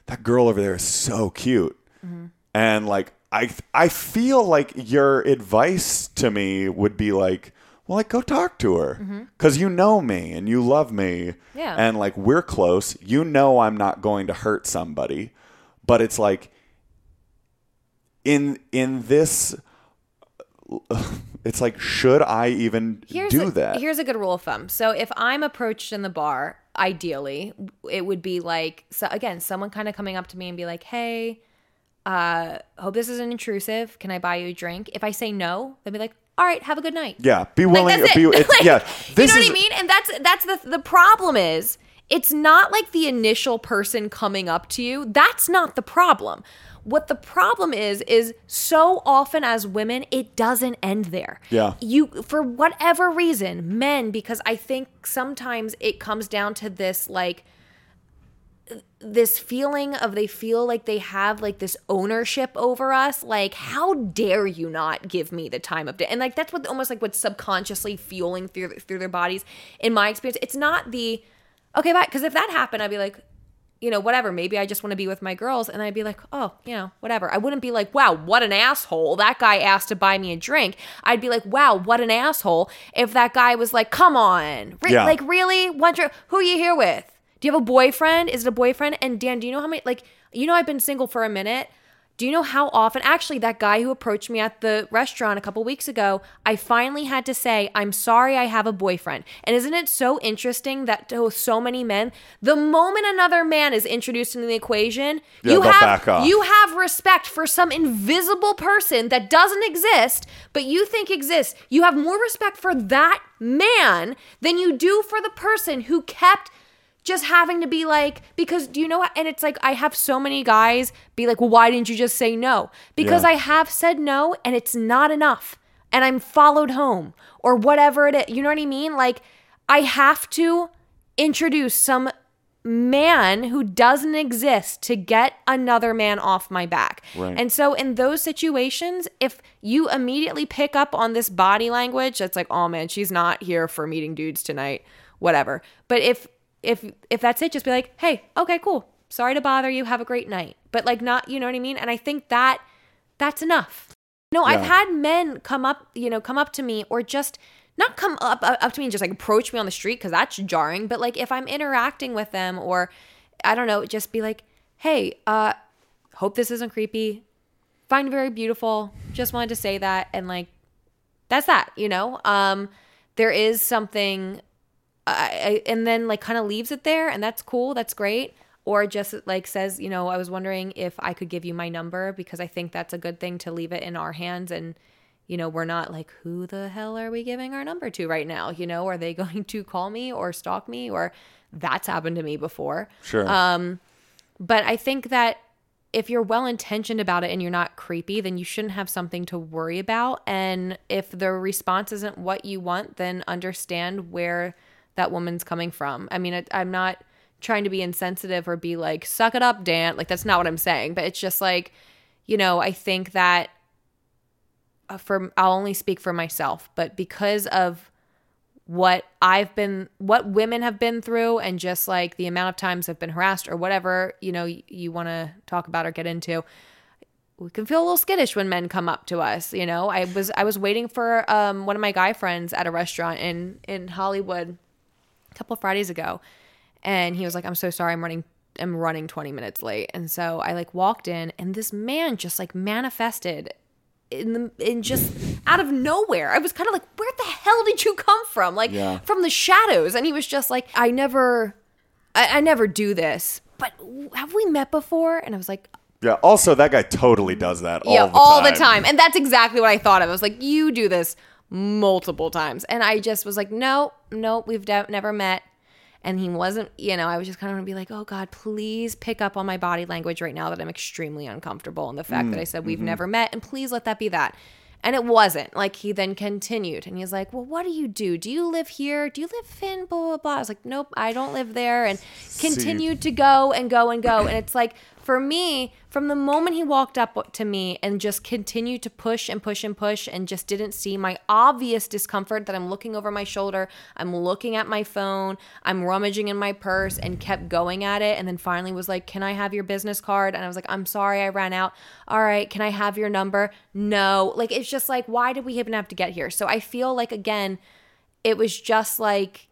that girl over there is so cute. Mm-hmm. And like, I, I feel like your advice to me would be like, well, like go talk to her mm-hmm. cause you know me and you love me. Yeah. And like, we're close, you know, I'm not going to hurt somebody, but it's like in, in this, it's like, should I even here's do a, that? Here's a good rule of thumb. So if I'm approached in the bar, ideally, it would be like, so again, someone kind of coming up to me and be like, hey, uh, hope this isn't intrusive. Can I buy you a drink? If I say no, they'd be like, all right, have a good night. Yeah, be willing. Like, be, it, like, yeah, this you know is, what I mean? And that's that's the the problem is, it's not like the initial person coming up to you. That's not the problem. What the problem is, is so often as women, it doesn't end there. Yeah. You, for whatever reason, men, because I think sometimes it comes down to this, like, this feeling of they feel like they have like this ownership over us. Like, how dare you not give me the time of day? And like, that's what almost like what's subconsciously fueling through, through their bodies. In my experience, it's not the, okay, bye. Because if that happened, I'd be like, you know, whatever, maybe I just want to be with my girls. And I'd be like, oh, you know, whatever. I wouldn't be like, wow, what an asshole. That guy asked to buy me a drink. I'd be like, wow, what an asshole. If that guy was like, come on. Re- yeah. Like, really? One drink? Who are you here with? Do you have a boyfriend? Is it a boyfriend? And Dan, do you know how many, like, you know, I've been single for a minute. Do you know how often, actually, that guy who approached me at the restaurant a couple weeks ago, I finally had to say, I'm sorry I have a boyfriend. And isn't it so interesting that to so many men, the moment another man is introduced into the equation, yeah, you have you have respect for some invisible person that doesn't exist, but you think exists. You have more respect for that man than you do for the person who kept just having to be like, because do you know what? And it's like, I have so many guys be like, well, why didn't you just say no? Because yeah. I have said no and it's not enough and I'm followed home or whatever it is. You know what I mean? Like, I have to introduce some man who doesn't exist to get another man off my back. Right. And so in those situations, if you immediately pick up on this body language, that's like, oh man, she's not here for meeting dudes tonight, whatever. But if, If if that's it, just be like, hey, okay, cool. Sorry to bother you. Have a great night. But like, not, you know what I mean? And I think that that's enough. No, yeah. I've had men come up, you know, come up to me or just not come up up to me and just like approach me on the street, because that's jarring. But like, if I'm interacting with them or I don't know, just be like, hey, uh, hope this isn't creepy. Find very beautiful. Just wanted to say that. And like, that's that, you know? Um, there is something... I, I, and then like kind of leaves it there, and that's cool, that's great. Or just like says, you know, I was wondering if I could give you my number, because I think that's a good thing to leave it in our hands, and you know, we're not like, who the hell are we giving our number to right now? You know, are they going to call me or stalk me? Or that's happened to me before. Sure. Um, but I think that if you're well-intentioned about it and you're not creepy, then you shouldn't have something to worry about. And if the response isn't what you want, then understand where that woman's coming from. I mean, I, I'm not trying to be insensitive or be like, suck it up, Dan. Like, that's not what I'm saying. But it's just like, you know, I think that for, I'll only speak for myself, but because of what I've been, what women have been through, and just like the amount of times I've been harassed or whatever, you know, you, you want to talk about or get into, we can feel a little skittish when men come up to us. You know, I was, I was waiting for um, one of my guy friends at a restaurant in, in Hollywood a couple of Fridays ago, and he was like, I'm so sorry, I'm running I'm running twenty minutes late. And so I like walked in, and this man just like manifested in the in just out of nowhere. I was kind of like, where the hell did you come from? Like, yeah. From the shadows. And he was just like, I never I, I never do this, but have we met before? And I was like, yeah, also that guy totally does that all yeah, the all time. all the time. And that's exactly what I thought of. I was like, you do this multiple times. And I just was like, no, no, we've de- never met. And he wasn't, you know, I was just kind of going to be like, oh God, please pick up on my body language right now that I'm extremely uncomfortable. And the fact mm, that I said we've mm-hmm. never met, and please let that be that. And it wasn't. Like, he then continued, and he's like, well, what do you do? Do you live here? Do you live in blah, blah, blah? I was like, nope, I don't live there. And continued See. to go and go and go. And it's like, for me, from the moment he walked up to me and just continued to push and push and push and just didn't see my obvious discomfort that I'm looking over my shoulder, I'm looking at my phone, I'm rummaging in my purse, and kept going at it, and then finally was like, can I have your business card? And I was like, I'm sorry, I ran out. All right, can I have your number? No. Like, it's just like, why did we even have to get here? So I feel like, again, it was just like,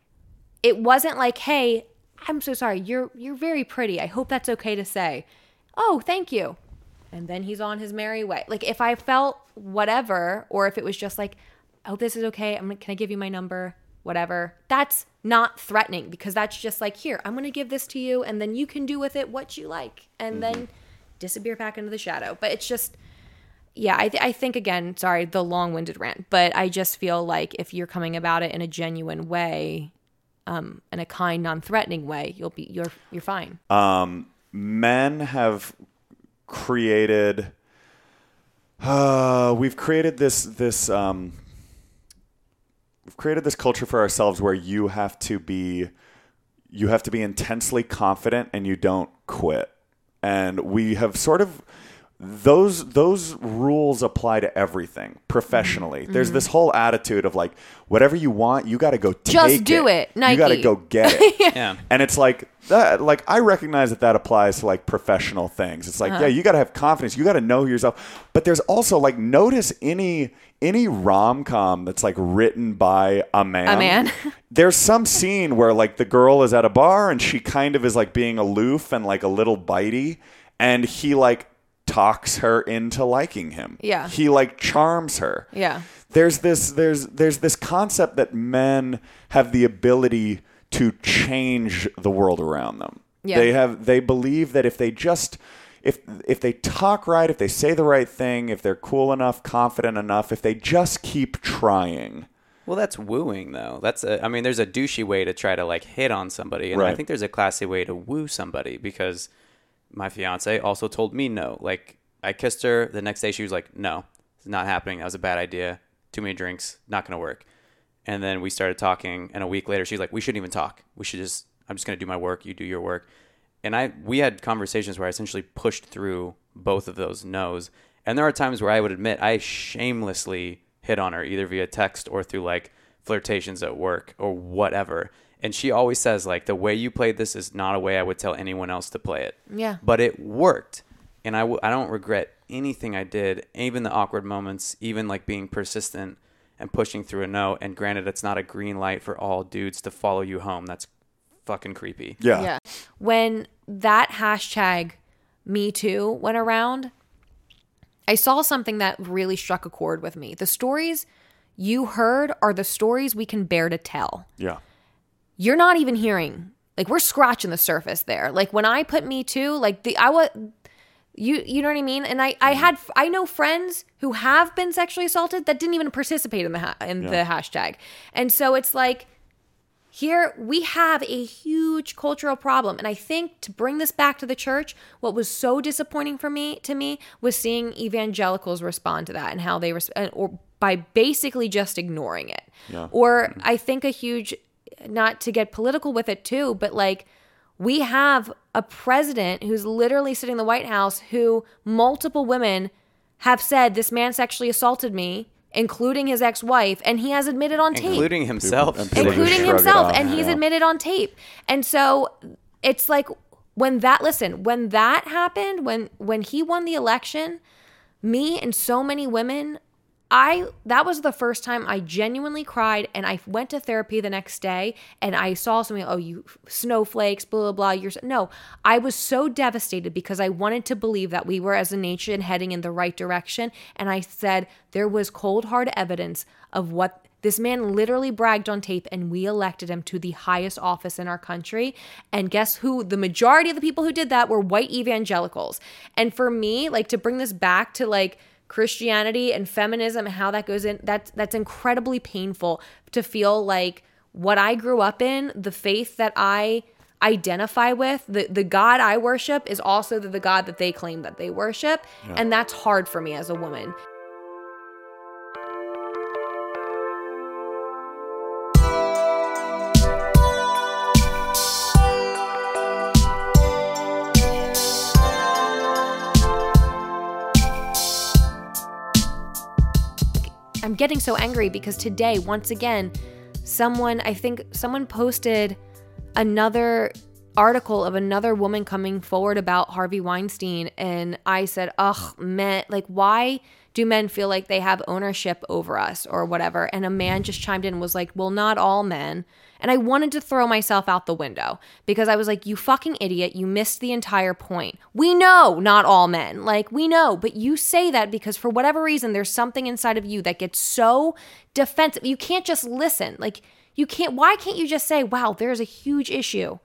it wasn't like, hey, I'm so sorry, you're you're very pretty, I hope that's okay to say. Oh, thank you. And then he's on his merry way. Like, if I felt whatever, or if it was just like, I hope this is okay, I'm gonna, can I give you my number, whatever, that's not threatening, because that's just like, here, I'm going to give this to you, and then you can do with it what you like, and mm-hmm. then disappear back into the shadow. But it's just, yeah, I, th- I think, again, sorry, the long-winded rant, but I just feel like if you're coming about it in a genuine way, um, in a kind, non-threatening way, you'll be, you're, you're fine. Um, men have created uh, we've created this this um, we've created this culture for ourselves where you have to be you have to be intensely confident and you don't quit. And we have sort of Those those rules apply to everything professionally. Mm-hmm. There's this whole attitude of like, whatever you want, you got to go take it. Just do it. it. Nike. You got to go get it. Yeah. And it's like that. Like I recognize that that applies to like professional things. It's like, uh-huh. yeah, you got to have confidence. You got to know yourself. But there's also like, notice any any rom-com that's like written by a man. A man. There's some scene where like the girl is at a bar and she kind of is like being aloof and like a little bitey, and he like. talks her into liking him. Yeah. He like charms her. Yeah. There's this there's there's this concept that men have the ability to change the world around them. Yeah. They have they believe that if they just if if they talk right, if they say the right thing, if they're cool enough, confident enough, if they just keep trying. Well, that's wooing though. That's a, I mean, there's a douchey way to try to like hit on somebody, and right. I think there's a classy way to woo somebody, because my fiance also told me no. Like, I kissed her. The next day, she was like, no, it's not happening. That was a bad idea. Too many drinks. Not going to work. And then we started talking. And a week later, she's like, we shouldn't even talk. We should just, I'm just going to do my work. You do your work. And I, we had conversations where I essentially pushed through both of those no's. And there are times where I would admit I shamelessly hit on her, either via text or through like flirtations at work or whatever. And she always says, like, the way you played this is not a way I would tell anyone else to play it. Yeah. But it worked. And I, w- I don't regret anything I did, even the awkward moments, even, like, being persistent and pushing through a no. And granted, it's not a green light for all dudes to follow you home. That's fucking creepy. Yeah. Yeah. When that hashtag Me Too went around, I saw something that really struck a chord with me. The stories you heard are the stories we can bear to tell. Yeah. You're not even hearing, like, we're scratching the surface there. Like, when I put Me Too, like, the I was, you you know what I mean? And I, I had, I know friends who have been sexually assaulted that didn't even participate in the ha- in yeah. the hashtag. And so it's like, here we have a huge cultural problem. And I think, to bring this back to the church, what was so disappointing for me to me was seeing evangelicals respond to that and how they respond, or by basically just ignoring it. Yeah. Or I think a huge... not to get political with it too, but like, we have a president who's literally sitting in the White House who multiple women have said, this man sexually assaulted me, including his ex-wife, and he has admitted on tape. Including himself. Including himself, and he's admitted on tape. And so it's like, when that, listen, when that happened, when when he won the election, me and so many women... I that was the first time I genuinely cried, and I went to therapy the next day, and I saw something, oh, you snowflakes, blah, blah, blah. You're, no, I was so devastated because I wanted to believe that we were as a nation heading in the right direction, and I said there was cold, hard evidence of what this man literally bragged on tape, and we elected him to the highest office in our country, and guess who? The majority of the people who did that were white evangelicals. And for me, like, to bring this back to, like, Christianity and feminism and how that goes in, that's that's incredibly painful to feel like what I grew up in, the faith that I identify with, the, the God I worship is also the, the God that they claim that they worship. Yeah. And that's hard for me as a woman. I'm getting so angry because today, once again, someone, I think someone posted another article of another woman coming forward about Harvey Weinstein. And I said, ugh, men, like, why do men feel like they have ownership over us or whatever? And a man just chimed in and was like, well, not all men. And I wanted to throw myself out the window because I was like, you fucking idiot. You missed the entire point. We know not all men. Like, we know. But you say that because for whatever reason, there's something inside of you that gets so defensive. You can't just listen. Like, you can't. Why can't you just say, wow, there's a huge issue,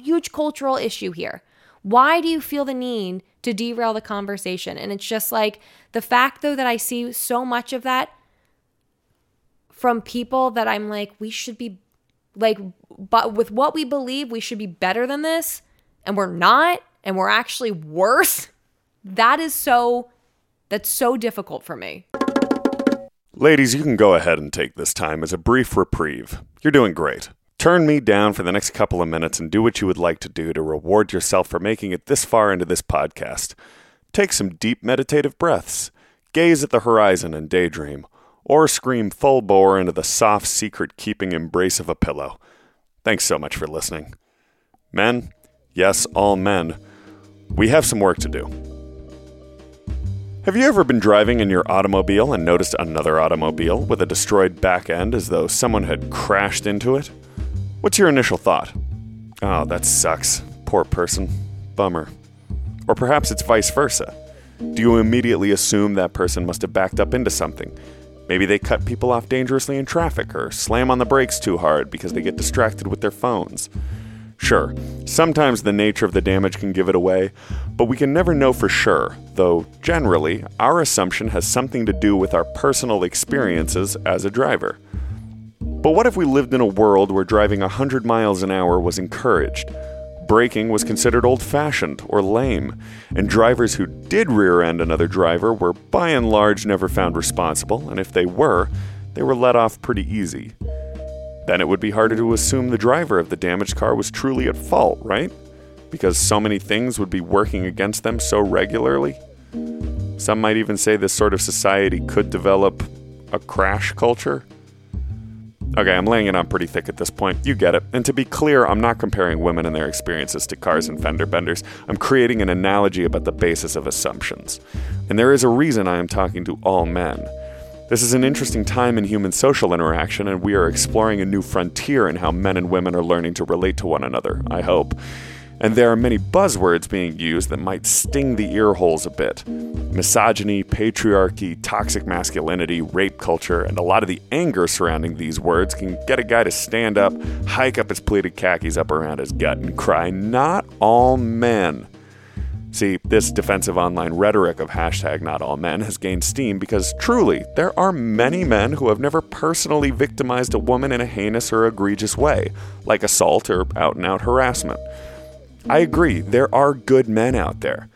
huge cultural issue here? Why do you feel the need to derail the conversation? And it's just like the fact, though, that I see so much of that from people that I'm like, we should be like, but with what we believe, we should be better than this. And we're not. And we're actually worse. That is so, that's so difficult for me. Ladies, you can go ahead and take this time as a brief reprieve. You're doing great. Turn me down for the next couple of minutes and do what you would like to do to reward yourself for making it this far into this podcast. Take some deep meditative breaths, gaze at the horizon and daydream, or scream full bore into the soft, secret-keeping embrace of a pillow. Thanks so much for listening. Men, yes, all men, we have some work to do. Have you ever been driving in your automobile and noticed another automobile with a destroyed back end as though someone had crashed into it? What's your initial thought? Oh, that sucks. Poor person. Bummer. Or perhaps it's vice versa. Do you immediately assume that person must have backed up into something? Maybe they cut people off dangerously in traffic or slam on the brakes too hard because they get distracted with their phones. Sure, sometimes the nature of the damage can give it away, but we can never know for sure, though generally, our assumption has something to do with our personal experiences as a driver. But what if we lived in a world where driving one hundred miles an hour was encouraged? Braking was considered old-fashioned or lame, and drivers who did rear-end another driver were by and large never found responsible, and if they were, they were let off pretty easy. Then it would be harder to assume the driver of the damaged car was truly at fault, right? Because so many things would be working against them so regularly. Some might even say this sort of society could develop a crash culture. Okay, I'm laying it on pretty thick at this point. You get it. And to be clear, I'm not comparing women and their experiences to cars and fender benders. I'm creating an analogy about the basis of assumptions. And there is a reason I am talking to all men. This is an interesting time in human social interaction, and we are exploring a new frontier in how men and women are learning to relate to one another, I hope. And there are many buzzwords being used that might sting the ear holes a bit. Misogyny, patriarchy, toxic masculinity, rape culture, and a lot of the anger surrounding these words can get a guy to stand up, hike up his pleated khakis up around his gut, and cry, "Not all men." See, this defensive online rhetoric of hashtag not all men has gained steam because truly, there are many men who have never personally victimized a woman in a heinous or egregious way, like assault or out-and-out harassment. I agree, there are good men out there.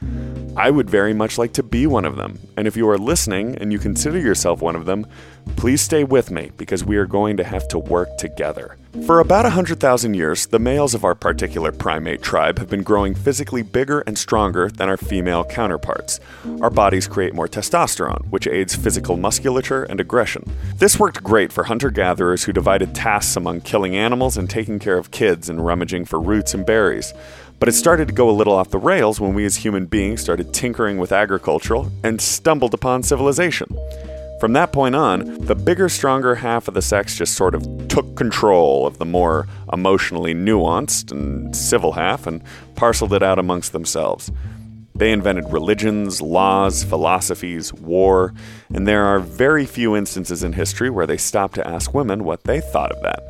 I would very much like to be one of them, and if you are listening and you consider yourself one of them, please stay with me because we are going to have to work together. For about one hundred thousand years, the males of our particular primate tribe have been growing physically bigger and stronger than our female counterparts. Our bodies create more testosterone, which aids physical musculature and aggression. This worked great for hunter-gatherers who divided tasks among killing animals and taking care of kids and rummaging for roots and berries. But it started to go a little off the rails when we as human beings started tinkering with agriculture and stumbled upon civilization. From that point on, the bigger, stronger half of the sex just sort of took control of the more emotionally nuanced and civil half and parceled it out amongst themselves. They invented religions, laws, philosophies, war, and there are very few instances in history where they stopped to ask women what they thought of that.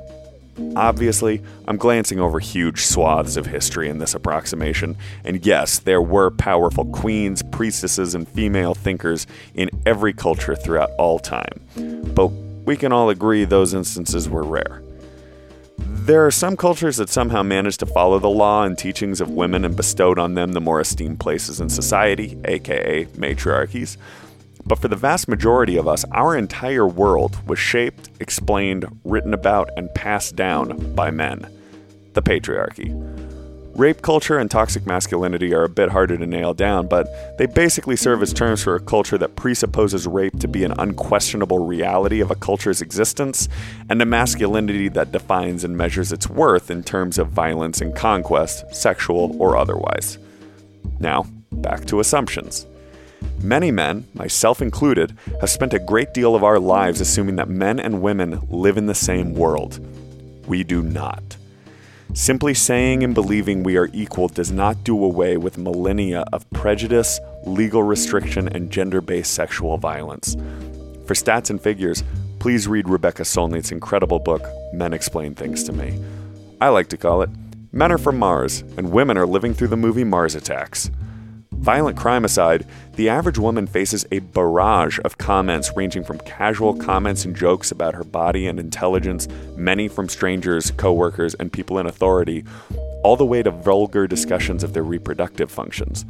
Obviously, I'm glancing over huge swaths of history in this approximation, and yes, there were powerful queens, priestesses, and female thinkers in every culture throughout all time, but we can all agree those instances were rare. There are some cultures that somehow managed to follow the law and teachings of women and bestowed on them the more esteemed places in society, aka matriarchies. But for the vast majority of us, our entire world was shaped, explained, written about, and passed down by men. The patriarchy. Rape culture and toxic masculinity are a bit harder to nail down, but they basically serve as terms for a culture that presupposes rape to be an unquestionable reality of a culture's existence, and a masculinity that defines and measures its worth in terms of violence and conquest, sexual or otherwise. Now, back to assumptions. Many men, myself included, have spent a great deal of our lives assuming that men and women live in the same world. We do not. Simply saying and believing we are equal does not do away with millennia of prejudice, legal restriction, and gender-based sexual violence. For stats and figures, please read Rebecca Solnit's incredible book, Men Explain Things to Me. I like to call it, Men Are From Mars, and Women Are Living Through the Movie Mars Attacks. Violent crime aside, the average woman faces a barrage of comments ranging from casual comments and jokes about her body and intelligence, many from strangers, coworkers, and people in authority, all the way to vulgar discussions of their reproductive functions.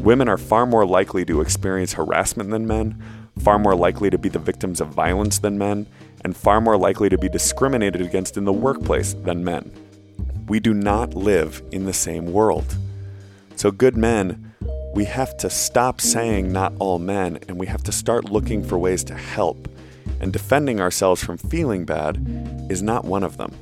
Women are far more likely to experience harassment than men, far more likely to be the victims of violence than men, and far more likely to be discriminated against in the workplace than men. We do not live in the same world. So good men, we have to stop saying not all men, and we have to start looking for ways to help. And defending ourselves from feeling bad is not one of them.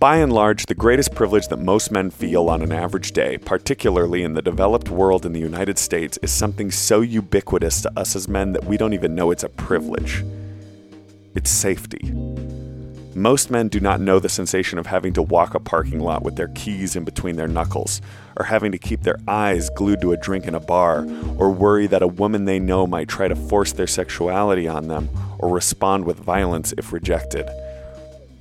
By and large, the greatest privilege that most men feel on an average day, particularly in the developed world in the United States, is something so ubiquitous to us as men that we don't even know it's a privilege. It's safety. Most men do not know the sensation of having to walk a parking lot with their keys in between their knuckles, or having to keep their eyes glued to a drink in a bar, or worry that a woman they know might try to force their sexuality on them, or respond with violence if rejected.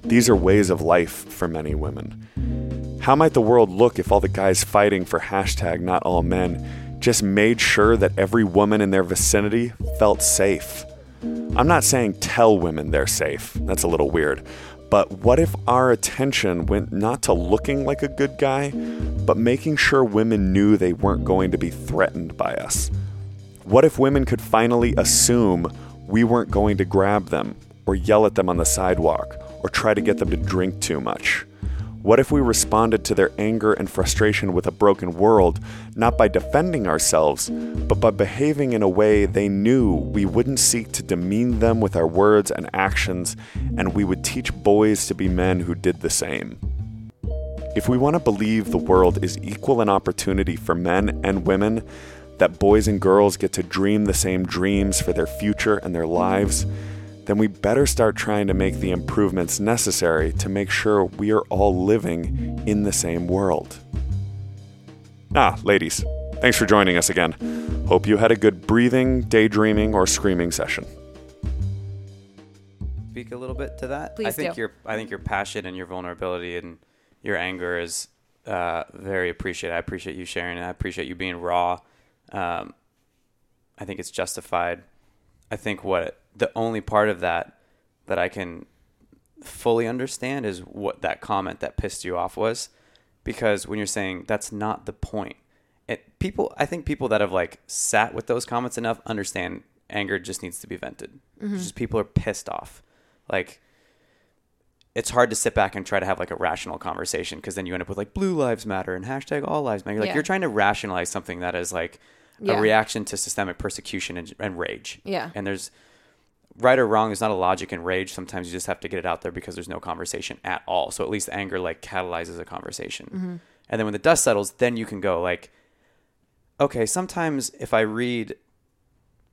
These are ways of life for many women. How might the world look if all the guys fighting for hashtag not all men just made sure that every woman in their vicinity felt safe? I'm not saying tell women they're safe, that's a little weird, but what if our attention went not to looking like a good guy, but making sure women knew they weren't going to be threatened by us? What if women could finally assume we weren't going to grab them, or yell at them on the sidewalk, or try to get them to drink too much? What if we responded to their anger and frustration with a broken world, not by defending ourselves, but by behaving in a way they knew we wouldn't seek to demean them with our words and actions, and we would teach boys to be men who did the same? If we want to believe the world is equal in opportunity for men and women, that boys and girls get to dream the same dreams for their future and their lives, then we better start trying to make the improvements necessary to make sure we are all living in the same world. Ah, ladies, thanks for joining us again. Hope you had a good breathing, daydreaming, or screaming session. Speak a little bit to that. Please I think do. Your, I think your passion and your vulnerability and your anger is uh, very appreciated. I appreciate you sharing it. I appreciate you being raw. Um, I think it's justified. I think what... It, the only part of that that I can fully understand is what that comment that pissed you off was, because when you're saying that's not the point, it, people, I think people that have like sat with those comments enough understand anger just needs to be vented. Mm-hmm. Just people are pissed off. Like it's hard to sit back and try to have like a rational conversation, because then you end up with like blue lives matter and hashtag all lives matter. You're like yeah. you're trying to rationalize something that is like yeah. a reaction to systemic persecution and, and rage. Yeah. And there's, right or wrong is not a logic and rage. Sometimes you just have to get it out there because there's no conversation at all. So at least anger like catalyzes a conversation. Mm-hmm. And then when the dust settles, then you can go like, okay, sometimes if I read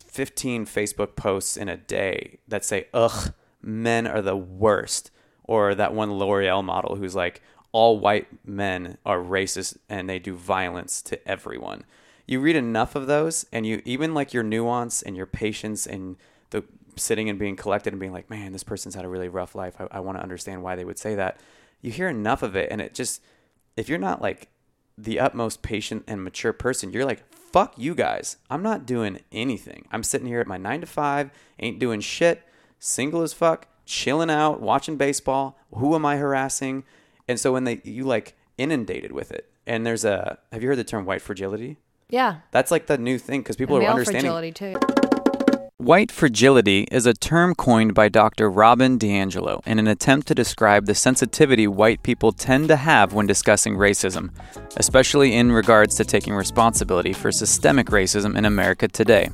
fifteen Facebook posts in a day that say, ugh, men are the worst. Or that one L'Oreal model who's like, all white men are racist and they do violence to everyone. You read enough of those and you even like your nuance and your patience and the sitting and being collected and being like, man, this person's had a really rough life. I, I want to understand why they would say that. You hear enough of it. And it just, if you're not like the utmost patient and mature person, you're like, fuck you guys. I'm not doing anything. I'm sitting here at my nine to five, ain't doing shit, single as fuck, chilling out, watching baseball. Who am I harassing? And so when they, you like inundated with it. And there's a, have you heard the term white fragility? Yeah. That's like the new thing. Cause people and are male understanding. Fragility too. White fragility is a term coined by Doctor Robin DiAngelo in an attempt to describe the sensitivity white people tend to have when discussing racism, especially in regards to taking responsibility for systemic racism in America today.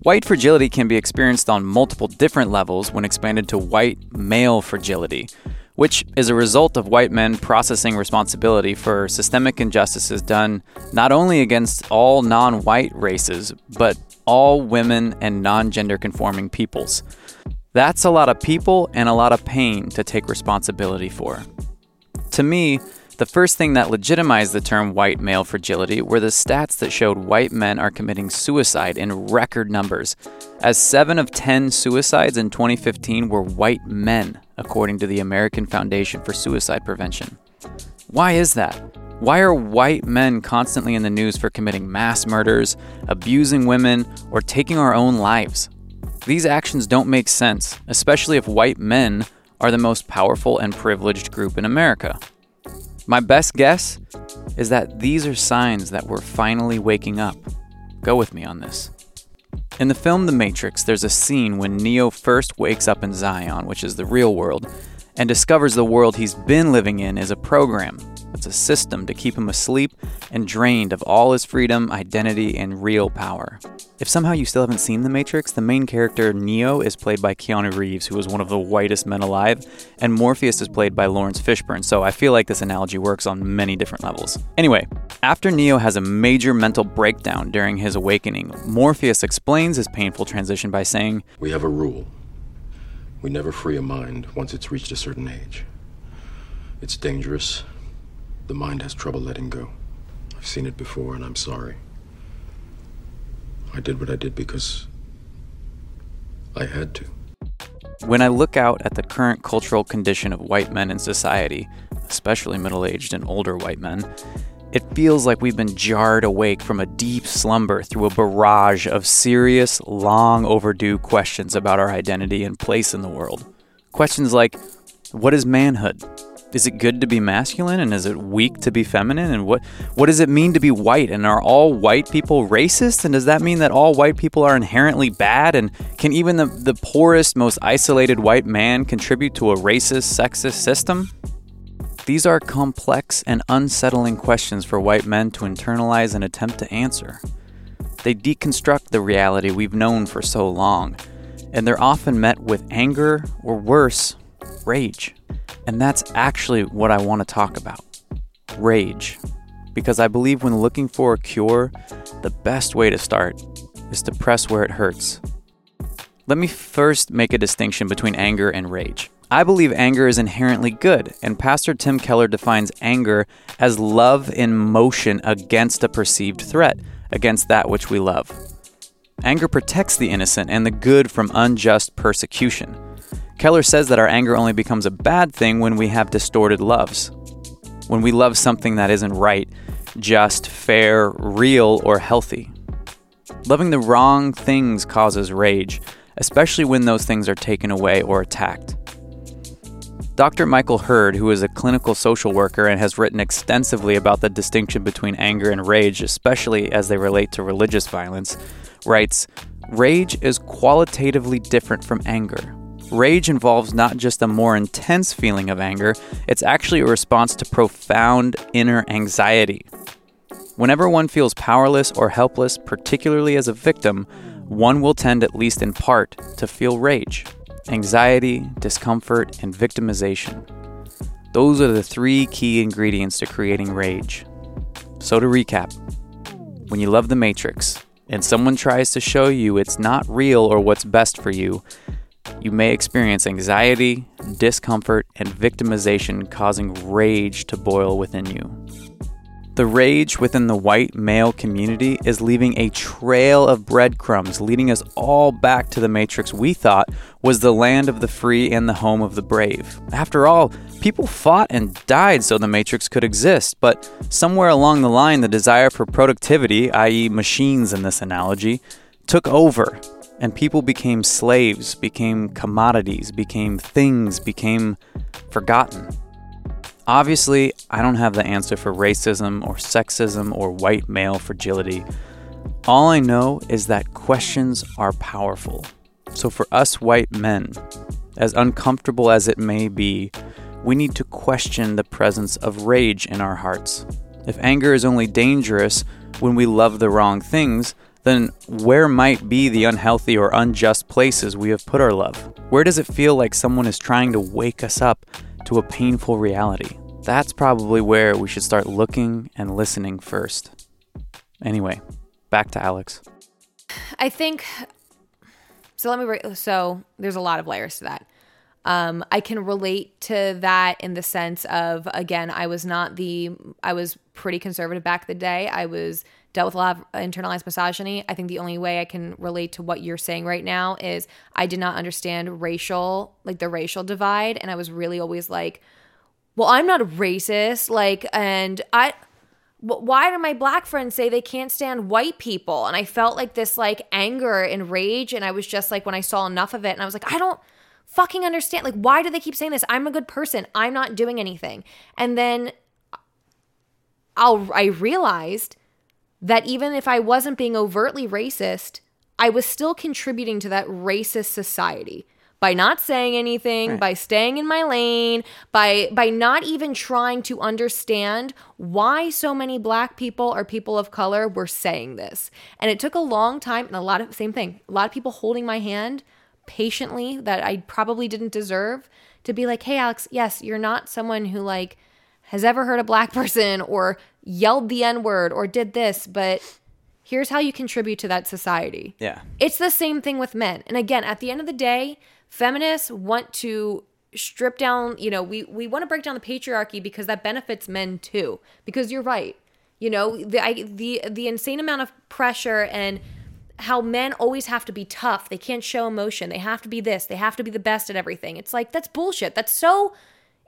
White fragility can be experienced on multiple different levels when expanded to white male fragility, which is a result of white men processing responsibility for systemic injustices done not only against all non-white races, but all women and non-gender conforming peoples. That's a lot of people and a lot of pain to take responsibility for. To me, the first thing that legitimized the term white male fragility were the stats that showed white men are committing suicide in record numbers, as seven of ten suicides in twenty fifteen were white men, according to the American Foundation for Suicide Prevention. Why is that? Why are white men constantly in the news for committing mass murders, abusing women, or taking our own lives? These actions don't make sense, especially if white men are the most powerful and privileged group in America. My best guess is that these are signs that we're finally waking up. Go with me on this. In the film The Matrix, there's a scene when Neo first wakes up in Zion, which is the real world, and discovers the world he's been living in is a program. It's a system to keep him asleep and drained of all his freedom, identity, and real power. If somehow you still haven't seen The Matrix, the main character, Neo, is played by Keanu Reeves, who is one of the whitest men alive, and Morpheus is played by Laurence Fishburne, so I feel like this analogy works on many different levels. Anyway, after Neo has a major mental breakdown during his awakening, Morpheus explains his painful transition by saying, "We have a rule. We never free a mind once it's reached a certain age. It's dangerous. The mind has trouble letting go. I've seen it before, and I'm sorry. I did what I did because I had to." When I look out at the current cultural condition of white men in society, especially middle-aged and older white men, it feels like we've been jarred awake from a deep slumber through a barrage of serious, long overdue questions about our identity and place in the world. Questions like, what is manhood? Is it good to be masculine, and is it weak to be feminine? And what what does it mean to be white? And are all white people racist? And does that mean that all white people are inherently bad? And can even the, the poorest, most isolated white man contribute to a racist, sexist system? These are complex and unsettling questions for white men to internalize and attempt to answer. They deconstruct the reality we've known for so long, and they're often met with anger or worse, rage. And that's actually what I want to talk about, rage. Because I believe when looking for a cure, the best way to start is to press where it hurts. Let me first make a distinction between anger and rage. I believe anger is inherently good, and Pastor Tim Keller defines anger as love in motion against a perceived threat, against that which we love. Anger protects the innocent and the good from unjust persecution. Keller says that our anger only becomes a bad thing when we have distorted loves. When we love something that isn't right, just, fair, real, or healthy. Loving the wrong things causes rage, especially when those things are taken away or attacked. Doctor Michael Hurd, who is a clinical social worker and has written extensively about the distinction between anger and rage, especially as they relate to religious violence, writes, "Rage is qualitatively different from anger. Rage involves not just a more intense feeling of anger, it's actually a response to profound inner anxiety. Whenever one feels powerless or helpless, particularly as a victim, one will tend, at least in part, to feel rage. Anxiety, discomfort, and victimization. Those are the three key ingredients to creating rage. So to recap, when you love The Matrix and someone tries to show you it's not real or what's best for you, you may experience anxiety, discomfort, and victimization causing rage to boil within you. The rage within the white male community is leaving a trail of breadcrumbs, leading us all back to the Matrix we thought was the land of the free and the home of the brave. After all, people fought and died so the Matrix could exist, but somewhere along the line, the desire for productivity, that is machines in this analogy, took over, and people became slaves, became commodities, became things, became forgotten. Obviously, I don't have the answer for racism or sexism or white male fragility. All I know is that questions are powerful. So for us white men, as uncomfortable as it may be, we need to question the presence of rage in our hearts. If anger is only dangerous when we love the wrong things, then where might be the unhealthy or unjust places we have put our love? Where does it feel like someone is trying to wake us up to a painful reality? That's probably where we should start looking and listening first. Anyway, back to Alex. I think, so let me, re- so there's a lot of layers to that. Um, I can relate to that in the sense of, again, I was not the, I was pretty conservative back in the day. I was dealt with a lot of internalized misogyny. I think the only way I can relate to what you're saying right now is I did not understand racial, like the racial divide. And I was really always like, well, I'm not a racist. Like, and I, why do my black friends say they can't stand white people? And I felt like this like anger and rage. And I was just like, when I saw enough of it and I was like, I don't fucking understand. Like, why do they keep saying this? I'm a good person. I'm not doing anything. And then I'll, I realized that even if I wasn't being overtly racist, I was still contributing to that racist society by not saying anything, right. by staying in my lane, by by not even trying to understand why so many black people or people of color were saying this. And it took a long time and a lot of, same thing, a lot of people holding my hand patiently that I probably didn't deserve to be like, hey, Alex, yes, you're not someone who like has ever heard a black person or yelled the N-word or did this, but here's how you contribute to that society. Yeah. It's the same thing with men. And again, at the end of the day, feminists want to strip down, you know, we, we want to break down the patriarchy because that benefits men too. Because you're right. You know, the I, the the insane amount of pressure and how men always have to be tough. They can't show emotion. They have to be this. They have to be the best at everything. It's like, that's bullshit. That's so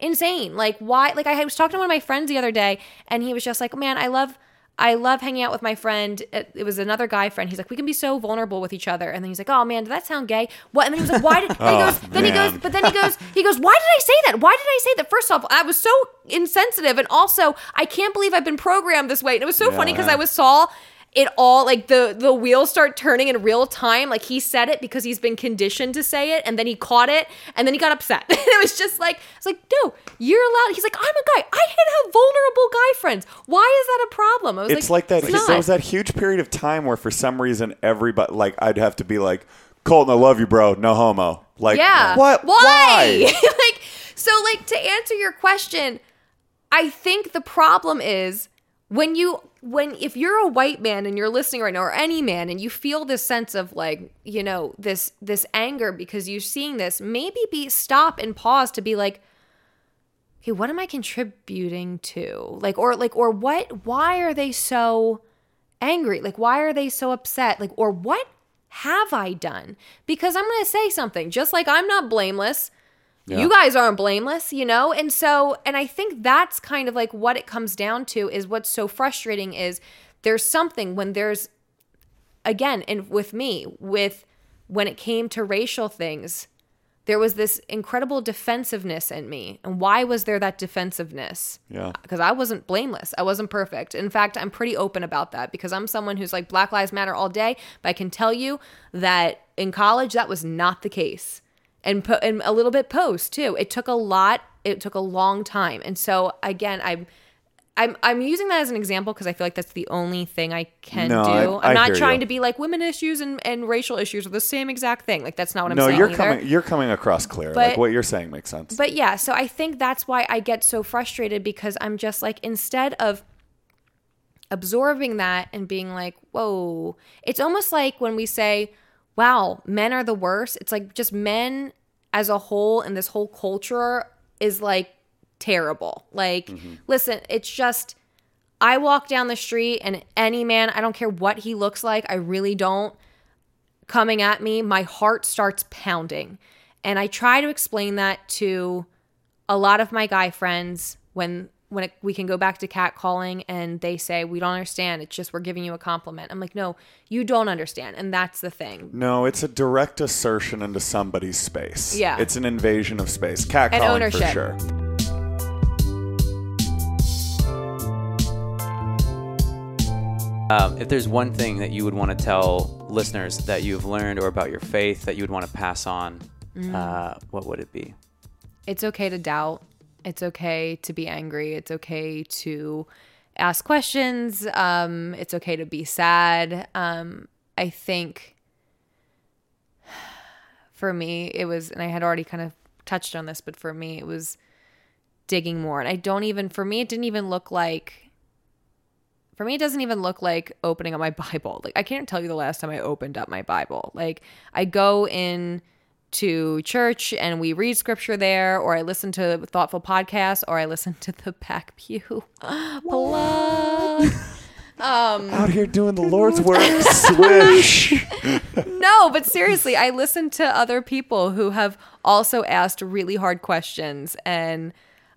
insane. Like, why? Like, I was talking to one of my friends the other day, and he was just like, man, I love... I love hanging out with my friend. It was another guy friend. He's like, we can be so vulnerable with each other. And then he's like, oh man, did that sound gay? What? And then he was like, why did? Then, oh, he goes, then he goes, but then he goes, he goes, why did I say that? Why did I say that? First off, I was so insensitive, and also I can't believe I've been programmed this way. And it was so yeah. funny because I was saw it all, like the the wheels start turning in real time. Like he said it because he's been conditioned to say it, and then he caught it, and then he got upset. And it was just like, it's like, no, you're allowed. He's like, I'm a guy. I can have vulnerable guy friends. Why is that a problem? I was it's like, like that. It's there was that huge period of time where, for some reason, everybody like I'd have to be like, Colton, I love you, bro. No homo. Like, yeah. what? Why? Why? Like, so, like, to answer your question, I think the problem is when you. When if you're a white man and you're listening right now, or any man, and you feel this sense of like, you know, this this anger because you're seeing this, maybe be stop and pause to be like, okay, what am I contributing to? Like, or like, or what? Why are they so angry? Like, why are they so upset? Like, or what have I done? Because I'm gonna say something. Just like I'm not blameless. Yeah. You guys aren't blameless, you know? And so, and I think that's kind of like what it comes down to is what's so frustrating is there's something when there's, again, and with me, with when it came to racial things, there was this incredible defensiveness in me. And why was there that defensiveness? Yeah. Because I wasn't blameless. I wasn't perfect. In fact, I'm pretty open about that because I'm someone who's like Black Lives Matter all day, but I can tell you that in college, that was not the case. And, po- and a little bit post too. It took a lot. It took a long time. And so again, I'm, I'm, I'm using that as an example because I feel like that's the only thing I can no, do. I, I'm I not trying you. to be like women issues and, and racial issues are the same exact thing. Like that's not what I'm no, saying. No, you're coming. You're coming across clear. But, like what you're saying makes sense. But yeah, so I think that's why I get so frustrated because I'm just like instead of absorbing that and being like, whoa, it's almost like when we say, wow, men are the worst. It's like just men as a whole and this whole culture is like terrible. Like, mm-hmm. listen, it's just I walk down the street and any man, I don't care what he looks like, I really don't, coming at me, my heart starts pounding. And I try to explain that to a lot of my guy friends when when it, we can go back to catcalling and they say, we don't understand. It's just, we're giving you a compliment. I'm like, no, you don't understand. And that's the thing. No, it's a direct assertion into somebody's space. Yeah. It's an invasion of space. Catcalling for sure. Um, if there's one thing that you would want to tell listeners that you've learned or about your faith that you would want to pass on, mm. uh, what would it be? It's okay to doubt. It's okay to be angry. It's okay to ask questions. Um, it's okay to be sad. Um, I think for me, it was, and I had already kind of touched on this, but for me, it was digging more. And I don't even, for me, it didn't even look like, for me, it doesn't even look like opening up my Bible. Like, I can't tell you the last time I opened up my Bible. Like, I go in to church and we read scripture there, or I listen to thoughtful podcasts, or I listen to The Back Pew. Plug. Um, Out here doing the Lord's work. Swish. No, but seriously, I listen to other people who have also asked really hard questions, and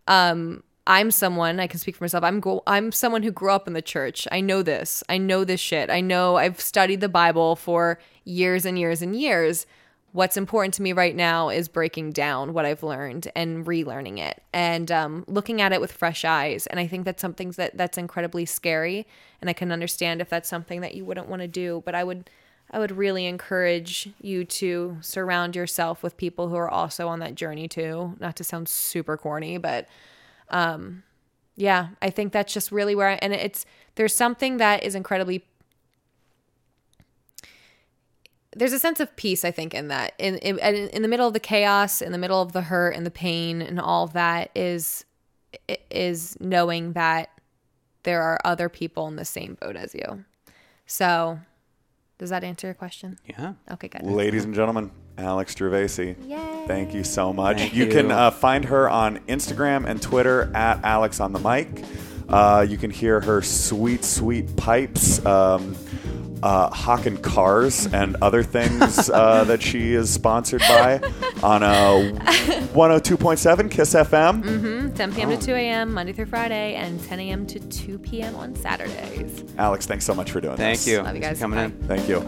um, I'm someone, I can speak for myself, I'm go- I'm someone who grew up in the church. I know this. I know this shit. I know I've studied the Bible for years and years and years. what's important to me right now is breaking down what I've learned and relearning it and um, looking at it with fresh eyes. And I think that's something that that's incredibly scary. And I can understand if that's something that you wouldn't want to do. But I would I would really encourage you to surround yourself with people who are also on that journey too. Not to sound super corny, but um, yeah, I think that's just really where I, and it's, there's something that is incredibly, there's a sense of peace, I think, in that. In, in in the middle of the chaos, in the middle of the hurt and the pain and all of that is is knowing that there are other people in the same boat as you. So, does that answer your question? Yeah. Okay, good. Ladies and gentlemen, Alex Gervasi. Yay. Thank you so much. Thank you. You can uh, find her on Instagram and Twitter at Alex on the mic. Uh, you can hear her sweet, sweet pipes. Um, Uh, hawking cars and other things uh, that she is sponsored by on a one oh two point seven Kiss F M. Mm-hmm. ten p.m. oh. to two a.m. Monday through Friday and ten a.m. to two p.m. on Saturdays. Alex, thanks so much for doing Thank this. Thank you. Love you guys. Thanks for coming in. Thank you.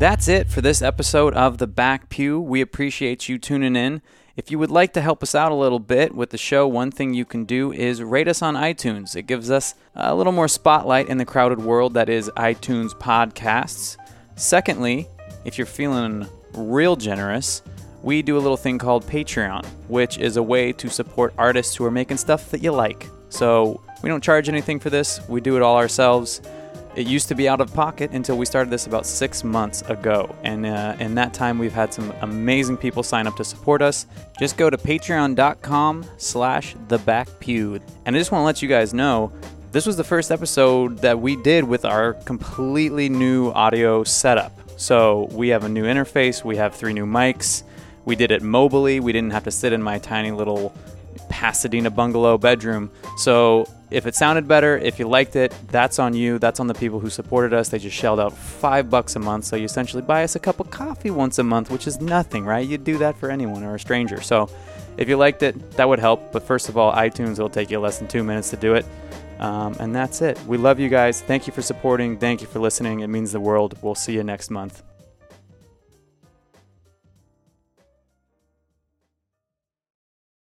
That's it for this episode of The Back Pew. We appreciate you tuning in. If you would like to help us out a little bit with the show, one thing you can do is rate us on iTunes. It gives us a little more spotlight in the crowded world that is iTunes podcasts. Secondly, if you're feeling real generous, we do a little thing called Patreon, which is a way to support artists who are making stuff that you like. So we don't charge anything for this. We do it all ourselves. It used to be out of pocket until we started this about six months ago. And uh, in that time, we've had some amazing people sign up to support us. Just go to patreon.com slash thebackpew. And I just want to let you guys know, this was the first episode that we did with our completely new audio setup. So we have a new interface. We have three new mics. We did it mobily. We didn't have to sit in my tiny little Pasadena bungalow bedroom. So if it sounded better, if you liked it, that's on you. That's on the people who supported us. They just shelled out five bucks a month. So you essentially buy us a cup of coffee once a month, which is nothing, right? You'd do that for anyone or a stranger. So if you liked it, that would help. But first of all, iTunes, it'll take you less than two minutes to do it. Um, and that's it. We love you guys. Thank you for supporting. Thank you for listening. It means the world. We'll see you next month.